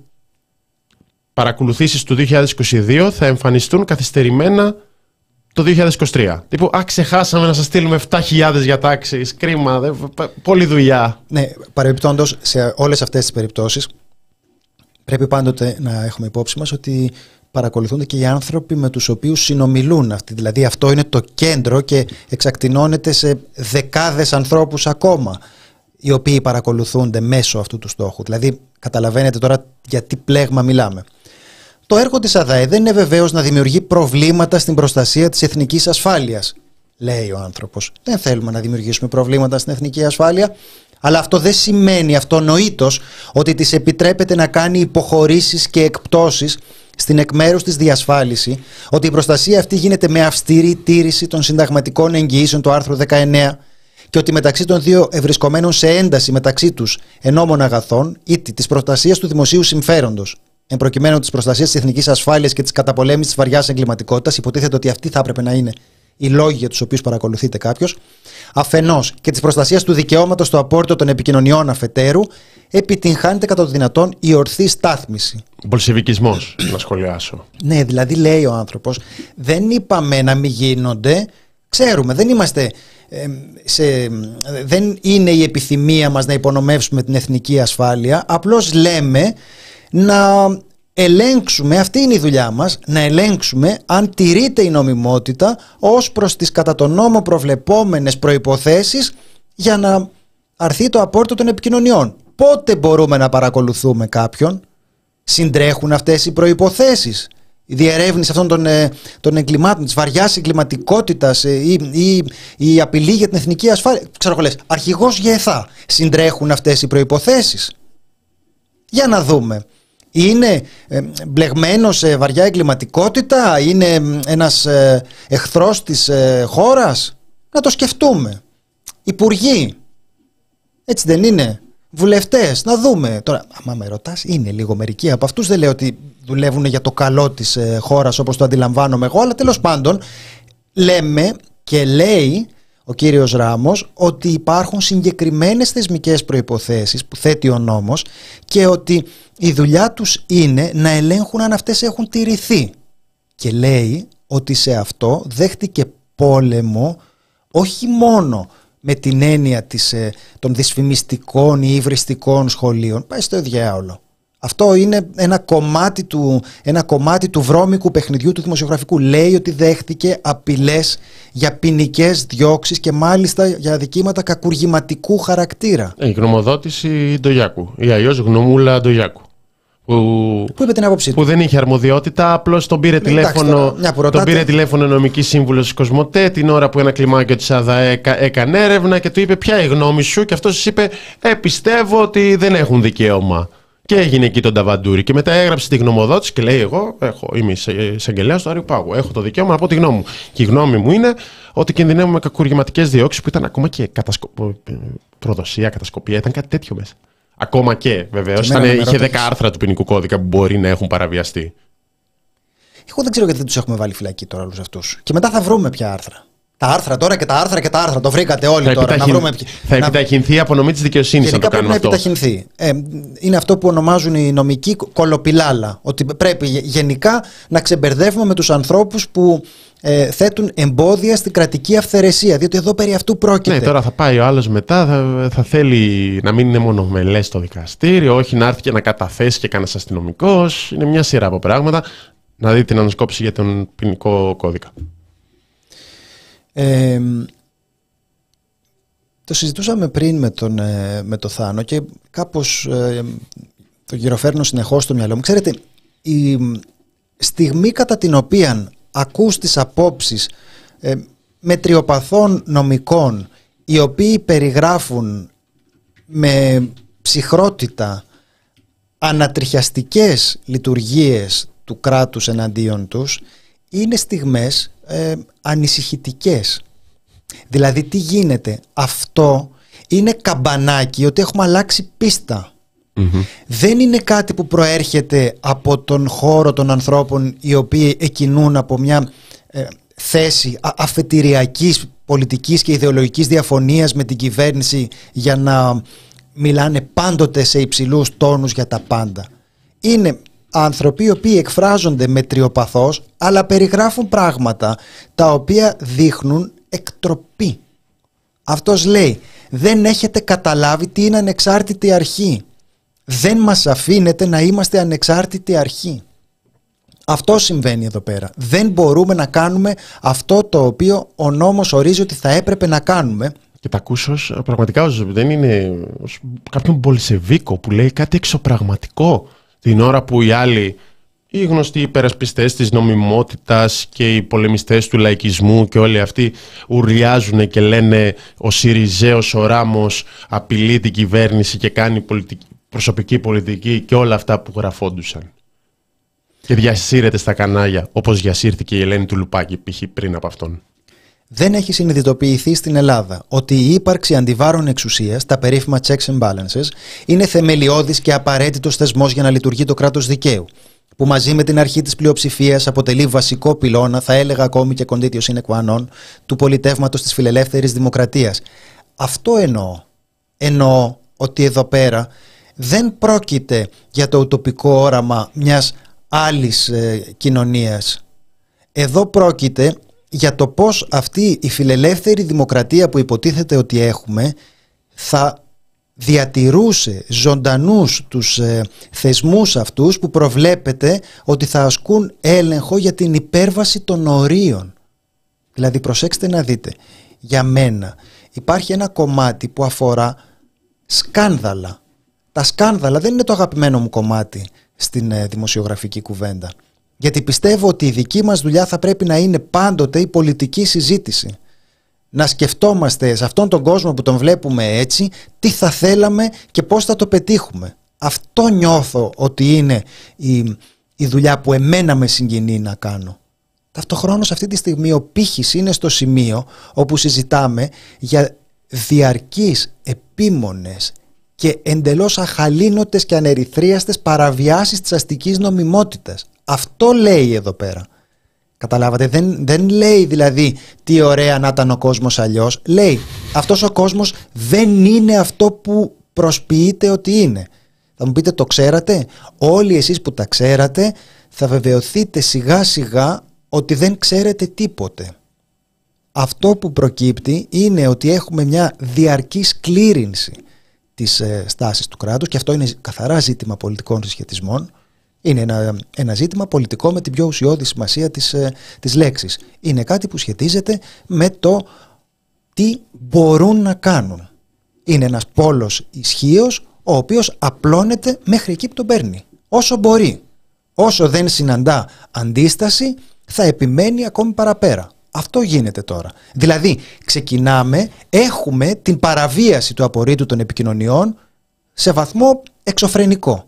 παρακολουθήσεις του 2022 θα εμφανιστούν καθυστερημένα το 2023. Τύπου, α, ξεχάσαμε να σας στείλουμε 7.000 διατάξεις, κρίμα, πολλή δουλειά. Ναι, παρεμπιπτόντως σε όλες αυτές τις περιπτώσεις πρέπει πάντοτε να έχουμε υπόψη μας ότι παρακολουθούνται και οι άνθρωποι με τους οποίους συνομιλούν αυτοί. Δηλαδή αυτό είναι το κέντρο και εξακτηνώνεται σε δεκάδες ανθρώπους ακόμα οι οποίοι παρακολουθούνται μέσω αυτού του στόχου. Δηλαδή καταλαβαίνετε τώρα για τι πλέγμα μιλάμε. Το έργο της ΑΔΑΕ δεν είναι βεβαίως να δημιουργεί προβλήματα στην προστασία της εθνικής ασφάλειας, λέει ο άνθρωπος. Δεν θέλουμε να δημιουργήσουμε προβλήματα στην εθνική ασφάλεια, αλλά αυτό δεν σημαίνει αυτονοήτως ότι της επιτρέπεται να κάνει υποχωρήσεις και εκπτώσεις στην εκ μέρους της διασφάλιση, ότι η προστασία αυτή γίνεται με αυστηρή τήρηση των συνταγματικών εγγυήσεων του άρθρου 19 και ότι μεταξύ των δύο ευρισκομένων σε ένταση μεταξύ τους ενόμων αγαθών ή της προστασίας του δημοσίου συμφέροντος. Εν προκειμένου της προστασίας της εθνικής ασφάλειας και της καταπολέμησης της βαριάς εγκληματικότητας, υποτίθεται ότι αυτοί θα έπρεπε να είναι οι λόγοι για τους οποίους παρακολουθείται κάποιος, αφενός και της προστασίας του δικαιώματος στο απόρριτο των επικοινωνιών αφετέρου, επιτυγχάνεται κατά το δυνατόν η ορθή στάθμιση. Μπολσεβικισμός, να σχολιάσω. Ναι, δηλαδή λέει ο άνθρωπος, δεν είπαμε να μην γίνονται, ξέρουμε, δεν είμαστε. Δεν είναι η επιθυμία μας να υπονομεύσουμε την εθνική ασφάλεια, απλώς λέμε να ελέγξουμε, αυτή είναι η δουλειά μας, να ελέγξουμε αν τηρείται η νομιμότητα ως προς τις κατά τον νόμο προβλεπόμενες προϋποθέσεις για να αρθεί το απόρριτο των επικοινωνιών. Πότε μπορούμε να παρακολουθούμε κάποιον, συντρέχουν αυτές οι προϋποθέσεις. Η διερεύνηση αυτών των εγκλημάτων, της βαριάς εγκληματικότητας ή η απειλή για την εθνική ασφάλεια. Ξέρω εγώ, λες, αρχηγός ΓΕΘΑ, συντρέχουν αυτές οι προϋποθέσεις. Για να δούμε. Είναι μπλεγμένο σε βαριά εγκληματικότητα, είναι ένας εχθρός της χώρας. Να το σκεφτούμε. Υπουργοί, έτσι δεν είναι. Βουλευτές, να δούμε. Τώρα, άμα με ρωτάς, είναι λίγο μερικοί από αυτούς. Δεν λέω ότι δουλεύουν για το καλό της χώρας όπως το αντιλαμβάνομαι εγώ, αλλά τέλος πάντων λέμε και λέει ο κύριος Ράμος ότι υπάρχουν συγκεκριμένες θεσμικές προϋποθέσεις που θέτει ο νόμος και ότι η δουλειά τους είναι να ελέγχουν αν αυτές έχουν τηρηθεί. Και λέει ότι σε αυτό δέχτηκε πόλεμο όχι μόνο με την έννοια των δυσφημιστικών ή υβριστικών σχολείων. Πάει στο διάολο. Αυτό είναι ένα κομμάτι του βρώμικου παιχνιδιού του δημοσιογραφικού. Λέει ότι δέχτηκε απειλές για ποινικές διώξεις και μάλιστα για αδικήματα κακουργηματικού χαρακτήρα. Η γνωμοδότηση Ντογιάκου, η αλλιώς γνωμούλα Ντογιάκου. Που είπε την άποψή του. Που δεν είχε αρμοδιότητα, απλώς τον πήρε τηλέφωνο, νομική σύμβουλο τη Κοσμοτέ την ώρα που ένα κλιμάκιο τη ΑΔΑΕ έκανε έρευνα και του είπε: ποια η γνώμη σου? Και αυτός είπε: πιστεύω ότι δεν έχουν δικαίωμα. Και έγινε εκεί τον ταβαντούρι. Και μετά έγραψε τη γνωμοδότηση και λέει: είμαι εισαγγελέας του Άριου Πάγου. Έχω το δικαίωμα να πω τη γνώμη μου. Και η γνώμη μου είναι ότι κινδυνεύουμε με κακουργηματικές διώξεις, που ήταν ακόμα και προδοσία, κατασκοπία, ήταν κάτι τέτοιο μέσα. Ακόμα και βεβαίως. Είχε 10 άρθρα του ποινικού κώδικα που μπορεί να έχουν παραβιαστεί. Εγώ δεν ξέρω γιατί δεν τους έχουμε βάλει φυλακή τώρα όλους αυτούς. Και μετά θα βρούμε ποια άρθρα. Τα άρθρα τώρα και τα άρθρα και τα άρθρα. Το βρήκατε όλοι τώρα. Θα επιταχυνθεί η απονομή της δικαιοσύνης να το κάνουμε αυτό. Θα επιταχυνθεί. Είναι αυτό που ονομάζουν οι νομικοί κολοπιλάλα. Ότι πρέπει γενικά να ξεμπερδεύουμε με τους ανθρώπους που θέτουν εμπόδια στην κρατική αυθαιρεσία. Διότι εδώ περί αυτού πρόκειται. Ναι, τώρα θα πάει ο άλλος μετά, θα θέλει να μην είναι μόνο μελές στο δικαστήριο, όχι να έρθει και να καταθέσει και κανένας αστυνομικός. Είναι μια σειρά από πράγματα. Να δει την ανασκόπηση για τον ποινικό κώδικα. Το συζητούσαμε πριν με τον Θάνο και κάπως το γυροφέρνω συνεχώς στο μυαλό μου. Ξέρετε, η στιγμή κατά την οποία ακούς τις απόψεις μετριοπαθών νομικών, οι οποίοι περιγράφουν με ψυχρότητα ανατριχιαστικές λειτουργίες του κράτους εναντίον τους, είναι στιγμές ανησυχητικές. Δηλαδή τι γίνεται? Αυτό είναι καμπανάκι ότι έχουμε αλλάξει πίστα. Δεν είναι κάτι που προέρχεται από τον χώρο των ανθρώπων, οι οποίοι εκκινούν από μια θέση αφετηριακής πολιτικής και ιδεολογικής διαφωνίας με την κυβέρνηση, για να μιλάνε πάντοτε σε υψηλούς τόνους για τα πάντα. Είναι άνθρωποι οι οποίοι εκφράζονται μετριοπαθώς, αλλά περιγράφουν πράγματα τα οποία δείχνουν εκτροπή. Αυτός λέει: δεν έχετε καταλάβει τι είναι ανεξάρτητη αρχή. Δεν μας αφήνετε να είμαστε ανεξάρτητη αρχή. Αυτό συμβαίνει εδώ πέρα. Δεν μπορούμε να κάνουμε αυτό το οποίο ο νόμος ορίζει ότι θα έπρεπε να κάνουμε. Και τα ακούσω πραγματικά δεν είναι κάποιον μπολσεβίκο που λέει κάτι εξωπραγματικό. Την ώρα που οι άλλοι, οι γνωστοί υπερασπιστές της νομιμότητας και οι πολεμιστές του λαϊκισμού και όλοι αυτοί ουρλιάζουν και λένε ο Σιριζέος, ο Ράμος απειλεί την κυβέρνηση και κάνει προσωπική πολιτική και όλα αυτά που γραφόντουσαν. Και διασύρεται στα κανάλια, όπως διασύρθηκε η Ελένη του Λουπάκη π.χ. πριν από αυτόν. Δεν έχει συνειδητοποιηθεί στην Ελλάδα ότι η ύπαρξη αντιβάρων εξουσίας, τα περίφημα checks and balances, είναι θεμελιώδης και απαραίτητος θεσμός για να λειτουργεί το κράτος δικαίου, που μαζί με την αρχή της πλειοψηφίας αποτελεί βασικό πυλώνα, θα έλεγα ακόμη και κοντίτιο sine qua non, του πολιτεύματος της φιλελεύθερης δημοκρατίας. Αυτό εννοώ. Εννοώ ότι εδώ πέρα δεν πρόκειται για το ουτοπικό όραμα μιας άλλης κοινωνίας. Εδώ πρόκειται για το πώς αυτή η φιλελεύθερη δημοκρατία που υποτίθεται ότι έχουμε θα διατηρούσε ζωντανούς τους θεσμούς αυτούς που προβλέπεται ότι θα ασκούν έλεγχο για την υπέρβαση των ορίων. Δηλαδή προσέξτε να δείτε, για μένα υπάρχει ένα κομμάτι που αφορά σκάνδαλα. Τα σκάνδαλα δεν είναι το αγαπημένο μου κομμάτι στην δημοσιογραφική κουβέντα. Γιατί πιστεύω ότι η δική μας δουλειά θα πρέπει να είναι πάντοτε η πολιτική συζήτηση. Να σκεφτόμαστε σε αυτόν τον κόσμο που τον βλέπουμε έτσι, τι θα θέλαμε και πώς θα το πετύχουμε. Αυτό νιώθω ότι είναι η δουλειά που εμένα με συγκινεί να κάνω. Ταυτοχρόνως αυτή τη στιγμή ο πύχης είναι στο σημείο όπου συζητάμε για διαρκείς, επίμονες και εντελώς αχαλήνοτες και ανερυθρίαστες παραβιάσεις της αστικής νομιμότητας. Αυτό λέει εδώ πέρα. Καταλάβατε, δεν λέει δηλαδή τι ωραία να ήταν ο κόσμος αλλιώς. Λέει αυτός ο κόσμος δεν είναι αυτό που προσποιείται ότι είναι. Θα μου πείτε, το ξέρατε? Όλοι εσείς που τα ξέρατε θα βεβαιωθείτε σιγά σιγά ότι δεν ξέρετε τίποτε. Αυτό που προκύπτει είναι ότι έχουμε μια διαρκή σκλήρινση της στάσης του κράτους, και αυτό είναι καθαρά ζήτημα πολιτικών συσχετισμών. Είναι ένα ζήτημα πολιτικό με την πιο ουσιώδη σημασία της λέξης. Είναι κάτι που σχετίζεται με το τι μπορούν να κάνουν. Είναι ένας πόλος ισχύος, ο οποίος απλώνεται μέχρι εκεί που τον παίρνει. Όσο μπορεί, όσο δεν συναντά αντίσταση, θα επιμένει ακόμη παραπέρα. Αυτό γίνεται τώρα. Δηλαδή, ξεκινάμε, έχουμε την παραβίαση του απορρίτου των επικοινωνιών σε βαθμό εξωφρενικό.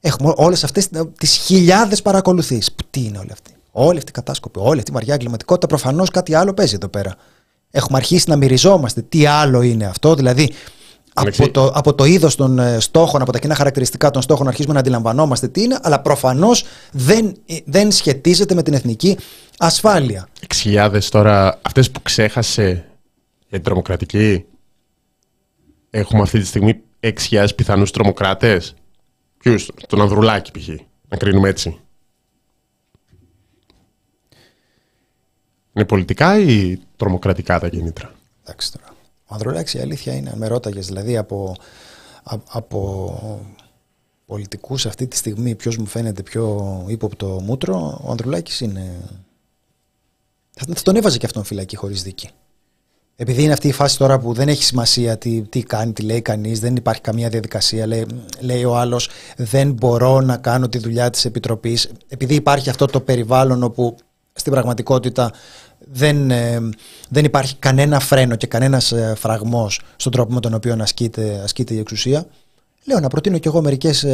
Έχουμε όλες αυτές τις χιλιάδες παρακολουθείς. Τι είναι όλη αυτή. Όλη αυτή η κατάσκοπη, όλη αυτή η βαριά εγκληματικότητα. Προφανώς κάτι άλλο παίζει εδώ πέρα. Έχουμε αρχίσει να μυριζόμαστε τι άλλο είναι αυτό. Δηλαδή, από το είδος των στόχων, από τα κοινά χαρακτηριστικά των στόχων, αρχίζουμε να αντιλαμβανόμαστε τι είναι, αλλά προφανώς δεν σχετίζεται με την εθνική ασφάλεια. 6.000 τώρα, αυτές που ξέχασε για την τρομοκρατική, έχουμε αυτή τη στιγμή 6.000 πιθανούς τρομοκράτες. Ποιους, τον Ανδρουλάκη π.χ., να κρίνουμε έτσι. Είναι πολιτικά ή τρομοκρατικά τα κίνητρα? Εντάξει τώρα. Ο Ανδρουλάκης, η αλήθεια είναι, αν με ρώταγες, δηλαδή από πολιτικούς αυτή τη στιγμή ποιος μου φαίνεται πιο ύποπτο μούτρο, ο Ανδρουλάκης είναι... Θα τον έβαζε και αυτόν φυλακή χωρίς δίκη. Επειδή είναι αυτή η φάση τώρα που δεν έχει σημασία τι κάνει, τι λέει κανείς, δεν υπάρχει καμία διαδικασία, λέει ο άλλος δεν μπορώ να κάνω τη δουλειά της Επιτροπής, επειδή υπάρχει αυτό το περιβάλλον όπου στην πραγματικότητα δεν υπάρχει κανένα φρένο και κανένας φραγμός στον τρόπο με τον οποίο ασκείται η εξουσία. Λέω να προτείνω κι εγώ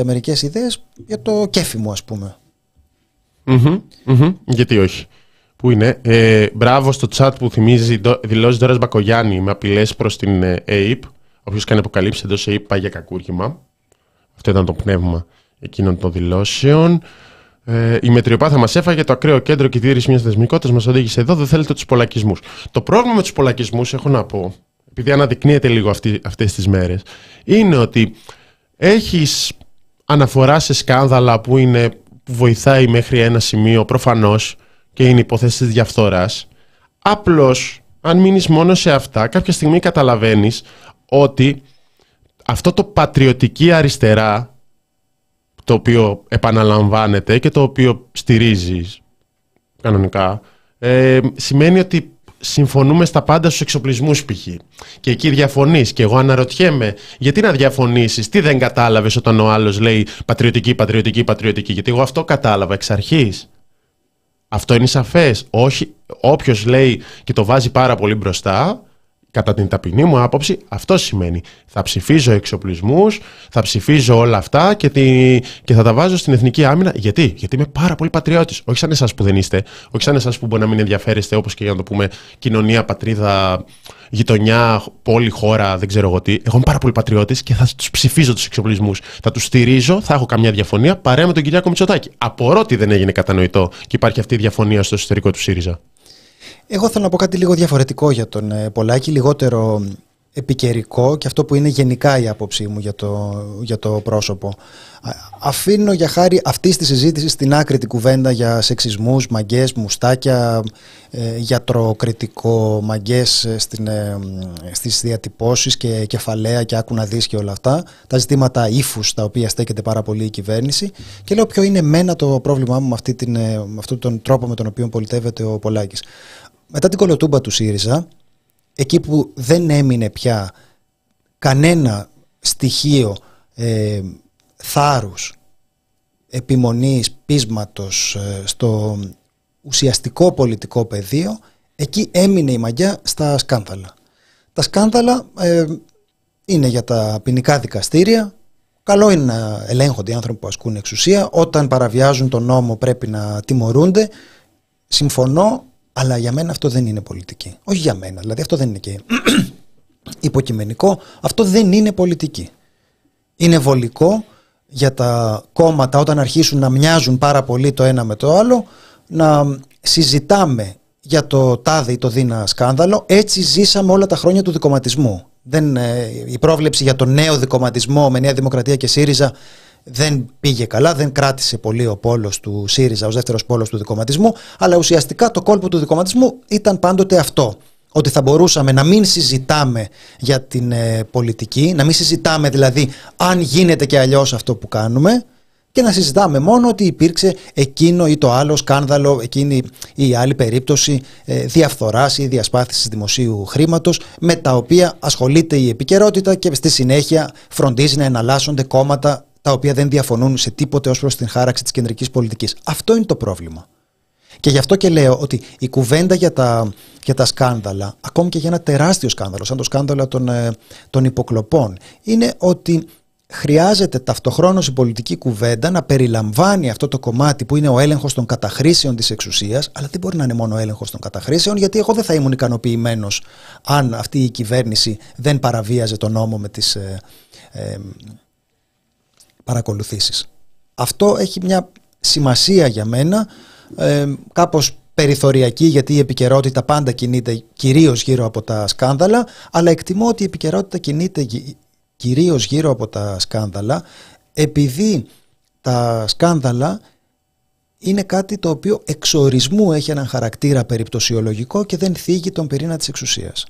μερικές ιδέες για το κέφι μου, ας πούμε. Γιατί όχι. Πού είναι. Μπράβο στο chat που θυμίζει δηλώσει Δώρας Μπακογιάννη με απειλές προς την ΕΥΠ. Όποιος κάνει αποκαλύψει εντός ΕΥΠ πάει για κακούργημα. Αυτό ήταν το πνεύμα εκείνων των δηλώσεων. Η μετριοπάθεια μας έφαγε, το ακραίο κέντρο και η δίρρηση μιας θεσμικότητας μας οδήγησε εδώ. Δεν θέλετε τους πολλακισμούς. Το πρόβλημα με τους πολλακισμούς, έχω να πω, επειδή αναδεικνύεται λίγο αυτές τις μέρες, είναι ότι έχεις αναφορά σε σκάνδαλα που βοηθάει μέχρι ένα σημείο προφανώς και είναι υποθέσεις της διαφθοράς. Απλώς, αν μείνεις μόνο σε αυτά, κάποια στιγμή καταλαβαίνεις ότι αυτό το πατριωτική αριστερά, το οποίο επαναλαμβάνεται και το οποίο στηρίζεις κανονικά, σημαίνει ότι συμφωνούμε στα πάντα στους εξοπλισμούς π.χ. Και εκεί διαφωνείς και εγώ αναρωτιέμαι γιατί να διαφωνήσεις, τι δεν κατάλαβες όταν ο άλλος λέει πατριωτική, πατριωτική, πατριωτική, γιατί εγώ αυτό κατάλαβα εξ αρχής. Αυτό είναι σαφές. Όχι, όποιος λέει και το βάζει πάρα πολύ μπροστά, κατά την ταπεινή μου άποψη, αυτό σημαίνει. Θα ψηφίζω εξοπλισμούς, θα ψηφίζω όλα αυτά και θα τα βάζω στην εθνική άμυνα. Γιατί είμαι πάρα πολύ πατριώτης. Όχι σαν εσάς που δεν είστε, όχι σαν εσάς που μπορεί να μην ενδιαφέρεστε, όπως και για να το πούμε κοινωνία, πατρίδα, γειτονιά, πόλη, χώρα, δεν ξέρω εγώ τι. Εγώ είμαι πάρα πολύ πατριώτης και θα τους ψηφίζω τους εξοπλισμούς. Θα τους στηρίζω, θα έχω καμιά διαφωνία παρέα με τον Κυριάκο Μητσοτάκη. Απορώ ότι δεν έγινε κατανοητό και υπάρχει αυτή η διαφωνία στο εσωτερικό του ΣΥΡΙΖΑ. Εγώ θέλω να πω κάτι λίγο διαφορετικό για τον Πολάκη, λιγότερο επικαιρικό και αυτό που είναι γενικά η άποψή μου για το πρόσωπο. Αφήνω για χάρη αυτής της συζήτησης στην άκρη την κουβέντα για σεξισμούς, μαγκές, μουστάκια, γιατροκριτικό, μαγκές στις διατυπώσεις και κεφαλαία και άκου να δεις και όλα αυτά. Τα ζητήματα ύφους τα οποία στέκεται πάρα πολύ η κυβέρνηση. Και λέω ποιο είναι εμένα το πρόβλημά μου με αυτόν τον τρόπο με τον οποίο πολιτεύεται ο Πολάκης. Μετά την κολοτούμπα του ΣΥΡΙΖΑ, εκεί που δεν έμεινε πια κανένα στοιχείο θάρρους, επιμονής, πείσματος στο ουσιαστικό πολιτικό πεδίο, εκεί έμεινε η μαγιά στα σκάνδαλα. Τα σκάνδαλα είναι για τα ποινικά δικαστήρια. Καλό είναι να ελέγχονται οι άνθρωποι που ασκούν εξουσία. Όταν παραβιάζουν τον νόμο πρέπει να τιμωρούνται. Συμφωνώ. Αλλά για μένα αυτό δεν είναι πολιτική. Όχι για μένα, δηλαδή αυτό δεν είναι και υποκειμενικό. Αυτό δεν είναι πολιτική. Είναι βολικό για τα κόμματα όταν αρχίσουν να μοιάζουν πάρα πολύ το ένα με το άλλο να συζητάμε για το τάδε ή το δίνα σκάνδαλο. Έτσι ζήσαμε όλα τα χρόνια του δικομματισμού. Η πρόβλεψη για τον νέο δικομματισμό με Νέα Δημοκρατία και ΣΥΡΙΖΑ δεν πήγε καλά, δεν κράτησε πολύ ο πόλος του ΣΥΡΙΖΑ ως δεύτερος πόλος του δικομματισμού, αλλά ουσιαστικά το κόλπο του δικομματισμού ήταν πάντοτε αυτό, ότι θα μπορούσαμε να μην συζητάμε για την πολιτική, να μην συζητάμε δηλαδή αν γίνεται και αλλιώς αυτό που κάνουμε και να συζητάμε μόνο ότι υπήρξε εκείνο ή το άλλο σκάνδαλο, εκείνη ή άλλη περίπτωση διαφθοράς ή διασπάθησης δημοσίου χρήματος με τα οποία ασχολείται η επικαιρότητα και στη συνέχεια φροντίζει να εναλλάσσονται κόμματα τα οποία δεν διαφωνούν σε τίποτε ως προς την χάραξη της κεντρικής πολιτικής. Αυτό είναι το πρόβλημα. Και γι' αυτό και λέω ότι η κουβέντα για τα σκάνδαλα, ακόμη και για ένα τεράστιο σκάνδαλο, σαν το σκάνδαλο των υποκλοπών, είναι ότι χρειάζεται ταυτοχρόνως η πολιτική κουβέντα να περιλαμβάνει αυτό το κομμάτι που είναι ο έλεγχος των καταχρήσεων της εξουσίας, αλλά δεν μπορεί να είναι μόνο ο έλεγχος των καταχρήσεων, γιατί εγώ δεν θα ήμουν ικανοποιημένος αν αυτή η κυβέρνηση δεν παραβίαζε τον νόμο με τις παρακολουθήσεις. Αυτό έχει μια σημασία για μένα, κάπως περιθωριακή, γιατί η επικαιρότητα πάντα κινείται κυρίως γύρω από τα σκάνδαλα, αλλά εκτιμώ ότι η επικαιρότητα κινείται κυρίως γύρω από τα σκάνδαλα, επειδή τα σκάνδαλα είναι κάτι το οποίο εξορισμού έχει έναν χαρακτήρα περιπτωσιολογικό και δεν θίγει τον πυρήνα της εξουσίας.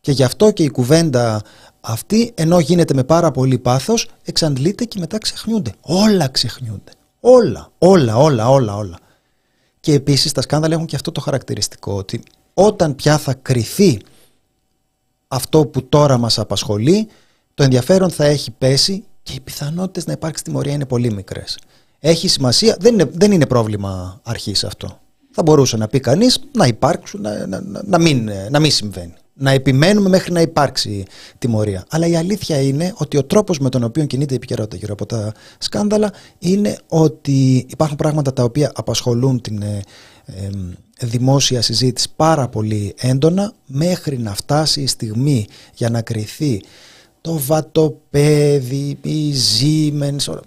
Και γι' αυτό και η κουβέντα αυτή, ενώ γίνεται με πάρα πολύ πάθος, εξαντλείται και μετά ξεχνιούνται. Όλα ξεχνιούνται. Όλα. Και επίσης τα σκάνδαλα έχουν και αυτό το χαρακτηριστικό, ότι όταν πια θα κριθεί αυτό που τώρα μας απασχολεί, το ενδιαφέρον θα έχει πέσει και οι πιθανότητες να υπάρξει τιμωρία είναι πολύ μικρές. Έχει σημασία, δεν είναι πρόβλημα αρχής αυτό. Θα μπορούσε να πει κανείς να υπάρξουν, να μην συμβαίνει. Να επιμένουμε μέχρι να υπάρξει τιμωρία. Αλλά η αλήθεια είναι ότι ο τρόπος με τον οποίο κινείται η επικαιρότητα γύρω από τα σκάνδαλα είναι ότι υπάρχουν πράγματα τα οποία απασχολούν την δημόσια συζήτηση πάρα πολύ έντονα, μέχρι να φτάσει η στιγμή για να κριθεί το βατοπέδι, η Siemens.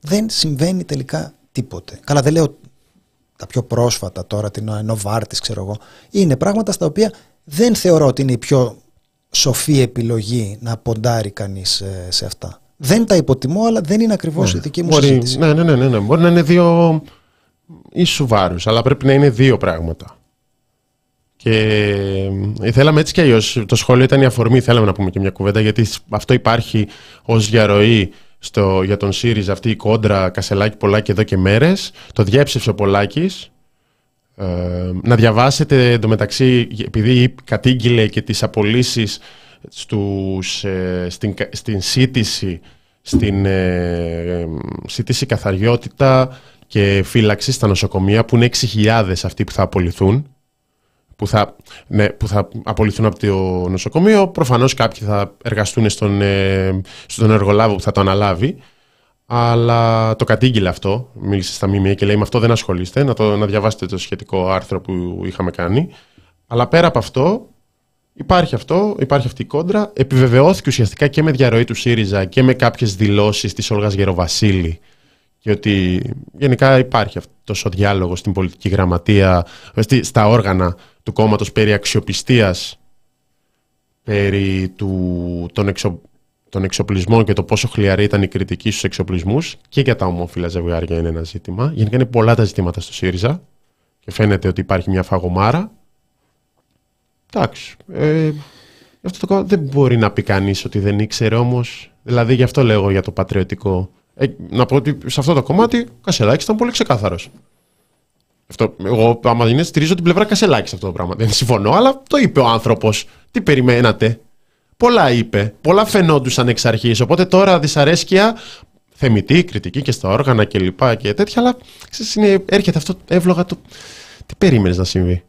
Δεν συμβαίνει τελικά τίποτε. Καλά, δεν λέω τα πιο πρόσφατα τώρα, την Νοβάρτης, ξέρω εγώ. Είναι πράγματα στα οποία δεν θεωρώ ότι είναι η πιο σοφή επιλογή να ποντάρει κανείς σε αυτά. Δεν τα υποτιμώ, αλλά δεν είναι ακριβώς η δική μου συζήτηση. Ναι. Μπορεί να είναι δύο ίσου βάρους, αλλά πρέπει να είναι δύο πράγματα. Και θέλαμε έτσι κι αλλιώς. Το σχόλιο ήταν η αφορμή. Θέλαμε να πούμε και μια κουβέντα, γιατί αυτό υπάρχει ως διαρροή για τον ΣΥΡΙΖΑ, αυτή η κόντρα Κασελάκη-Πολάκη εδώ και μέρες. Το διέψευσε ο Πολάκης. Να διαβάσετε εντωμεταξύ, επειδή κατήγγειλε και τις απολύσεις στην σύντηση, σύντηση καθαριότητα και φύλαξη στα νοσοκομεία, που είναι 6.000 αυτοί που θα απολυθούν. Που θα απολυθούν από το νοσοκομείο. Προφανώς κάποιοι θα εργαστούν στον εργολάβο που θα το αναλάβει. Αλλά το κατήγγειλε αυτό. Μίλησε στα ΜΜΕ και λέει: με αυτό δεν ασχολείστε. Να διαβάσετε το σχετικό άρθρο που είχαμε κάνει. Αλλά πέρα από αυτό, υπάρχει αυτή η κόντρα. Επιβεβαιώθηκε ουσιαστικά και με διαρροή του ΣΥΡΙΖΑ και με κάποιες δηλώσεις της Όλγας Γεροβασίλη. Και ότι γενικά υπάρχει αυτός ο διάλογος στην πολιτική γραμματεία, στα όργανα του κόμματος, περί αξιοπιστίας, περί των εξοπλισμών και το πόσο χλιαρή ήταν η κριτική στους εξοπλισμούς, και για τα ομόφυλα ζευγάρια είναι ένα ζήτημα. Γενικά είναι πολλά τα ζητήματα στο ΣΥΡΙΖΑ και φαίνεται ότι υπάρχει μια φαγωμάρα. Εντάξει. Αυτό το κόμμα δεν μπορεί να πει κανείς ότι δεν ήξερε όμως. Δηλαδή γι' αυτό λέγω για το πατριωτικό. Να πω ότι σε αυτό το κομμάτι ο Κασελάκης ήταν πολύ ξεκάθαρος. Εγώ, άμα είναι, στηρίζω την πλευρά Κασελάκη σε αυτό το πράγμα. Δεν συμφωνώ, αλλά το είπε ο άνθρωπος. Τι περιμένατε? Πολλά είπε, πολλά φαινόντουσαν εξ αρχής. Οπότε τώρα δυσαρέσκεια, θεμητή, κριτική και στα όργανα και λοιπά και τέτοια, αλλά ξέρεις, έρχεται αυτό εύλογα το. Τι περίμενες να συμβεί?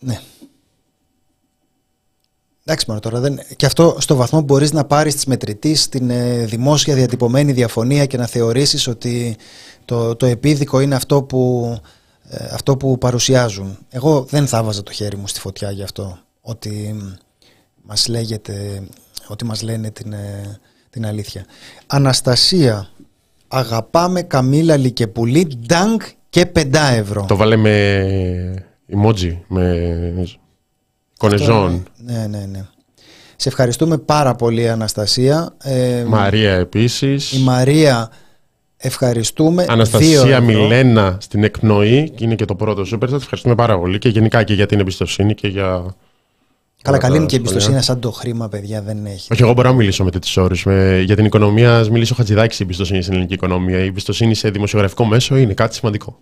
Ναι. Εντάξει, μόνο τώρα δεν. Και αυτό στο βαθμό που μπορείς να πάρεις τις μετρητής την δημόσια διατυπωμένη διαφωνία και να θεωρήσεις ότι το επίδικο είναι αυτό που παρουσιάζουν. Εγώ δεν θα βάζα το χέρι μου στη φωτιά γι' αυτό, ότι μας λένε την αλήθεια. Αναστασία, αγαπάμε Καμήλαλη και Πουλή, ντάγκ και 5 ευρώ. Το βάλε με emoji, με κονεζόν. Ναι. Σε ευχαριστούμε πάρα πολύ, Αναστασία. Μαρία επίσης. Η Μαρία, ευχαριστούμε. Αναστασία Μιλένα στην εκπνοή, και είναι και το πρώτο super. Σας ευχαριστούμε πάρα πολύ και γενικά και για την εμπιστοσύνη και για. Καλά, καλή είναι και η εμπιστοσύνη, σαν το χρήμα, παιδιά, δεν έχει. Όχι, εγώ μπορώ να μιλήσω με τέτοιους όρους. Για την οικονομία, ας μιλήσω ο Χατζηδάκης, η εμπιστοσύνη στην ελληνική οικονομία. Η εμπιστοσύνη σε δημοσιογραφικό μέσο είναι κάτι σημαντικό.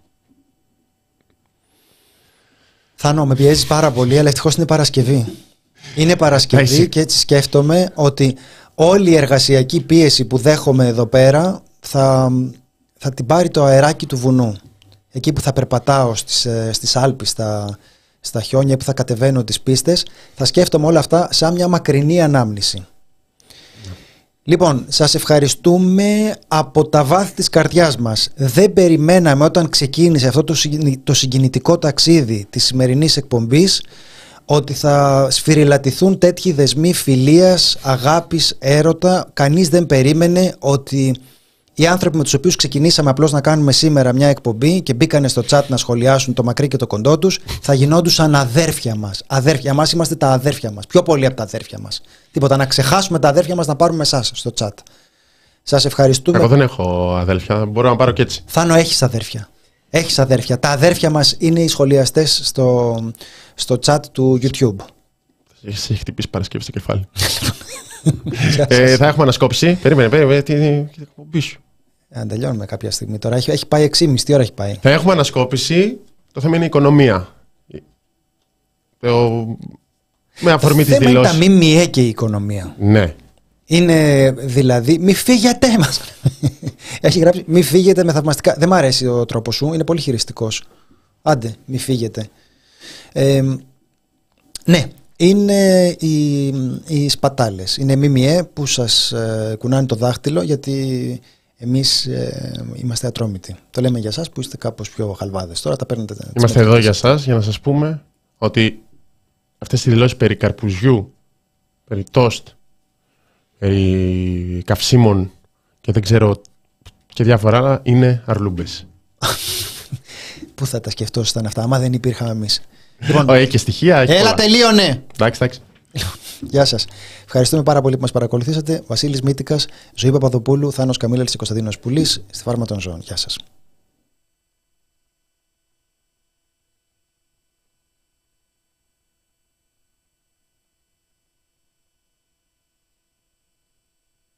Θάνο, με πιέζεις πάρα πολύ, αλλά ευτυχώς είναι Παρασκευή. Είναι Παρασκευή και έτσι σκέφτομαι ότι όλη η εργασιακή πίεση που δέχομαι εδώ πέρα θα την πάρει το αεράκι του βουνού. Εκεί που θα περπατάω στις Άλπεις, στα χιόνια, που θα κατεβαίνω τις πίστες, θα σκέφτομαι όλα αυτά σαν μια μακρινή ανάμνηση. Λοιπόν, σας ευχαριστούμε από τα βάθη της καρδιάς μας. Δεν περιμέναμε όταν ξεκίνησε αυτό το συγκινητικό ταξίδι της σημερινής εκπομπής ότι θα σφυριλατηθούν τέτοιοι δεσμοί φιλίας, αγάπης, έρωτα. Κανείς δεν περίμενε ότι οι άνθρωποι με τους οποίους ξεκινήσαμε απλώς να κάνουμε σήμερα μια εκπομπή και μπήκανε στο chat να σχολιάσουν το μακρύ και το κοντό τους, θα γινόντουσαν αδέρφια μας. Αδέρφια μας, είμαστε τα αδέρφια μας. Πιο πολύ από τα αδέρφια μας. Τίποτα, να ξεχάσουμε τα αδέρφια μας, να πάρουμε εσάς στο chat. Σας ευχαριστούμε. Εγώ δεν έχω αδέρφια, μπορώ να πάρω και έτσι. Θάνο, έχεις αδέρφια. Έχεις αδέρφια. Τα αδέρφια μας είναι οι σχολιαστές στο chat του YouTube. Έχει χτυπήσει Παρασκευή στο κεφάλι. Θα έχουμε ανασκόπηση. Περίμενε, την εκπομπή σου. Αν τελειώνουμε κάποια στιγμή τώρα. Έχει πάει 6,5. Τι ώρα έχει πάει? Θα έχουμε ανασκόπηση. Το θέμα είναι η οικονομία. Με αφορμή τη δηλώση. Το θέμα είναι τα ΜΜΕ και η οικονομία. Ναι. Είναι δηλαδή. Μη φύγετε μας. Έχει γράψει. Μη φύγετε με θαυμαστικά. Δεν μ' αρέσει ο τρόπος σου. Είναι πολύ χειριστικός. Άντε, μη φύγετε. Ναι. Είναι οι σπατάλες. Είναι ΜΜΕ που σας κουνάνε το δάχτυλο, γιατί εμείς είμαστε ατρόμητοι. Το λέμε για σας που είστε κάπως πιο χαλβάδες. Τώρα τα παίρνετε. Είμαστε εδώ για σας, για να σας πούμε ότι αυτές οι δηλώσεις περί καρπουζιού, περί τόστ, περί καυσίμων και δεν ξέρω και διάφορα άλλα είναι αρλούμπες. Πού θα τα σκεφτόσασταν αυτά, άμα δεν υπήρχαμε εμείς. Λοιπόν, έχει στοιχεία. Έχει έλα, πολλά. Τελείωνε. Εντάξει. Γεια σας. Ευχαριστούμε πάρα πολύ που μας παρακολουθήσατε. Βασίλης Μύτικας, Ζωή Παπαδοπούλου, Θάνος Καμήλαλης και Κωνσταντίνος Πουλής στη Φάρμα των Ζώων. Γεια σας.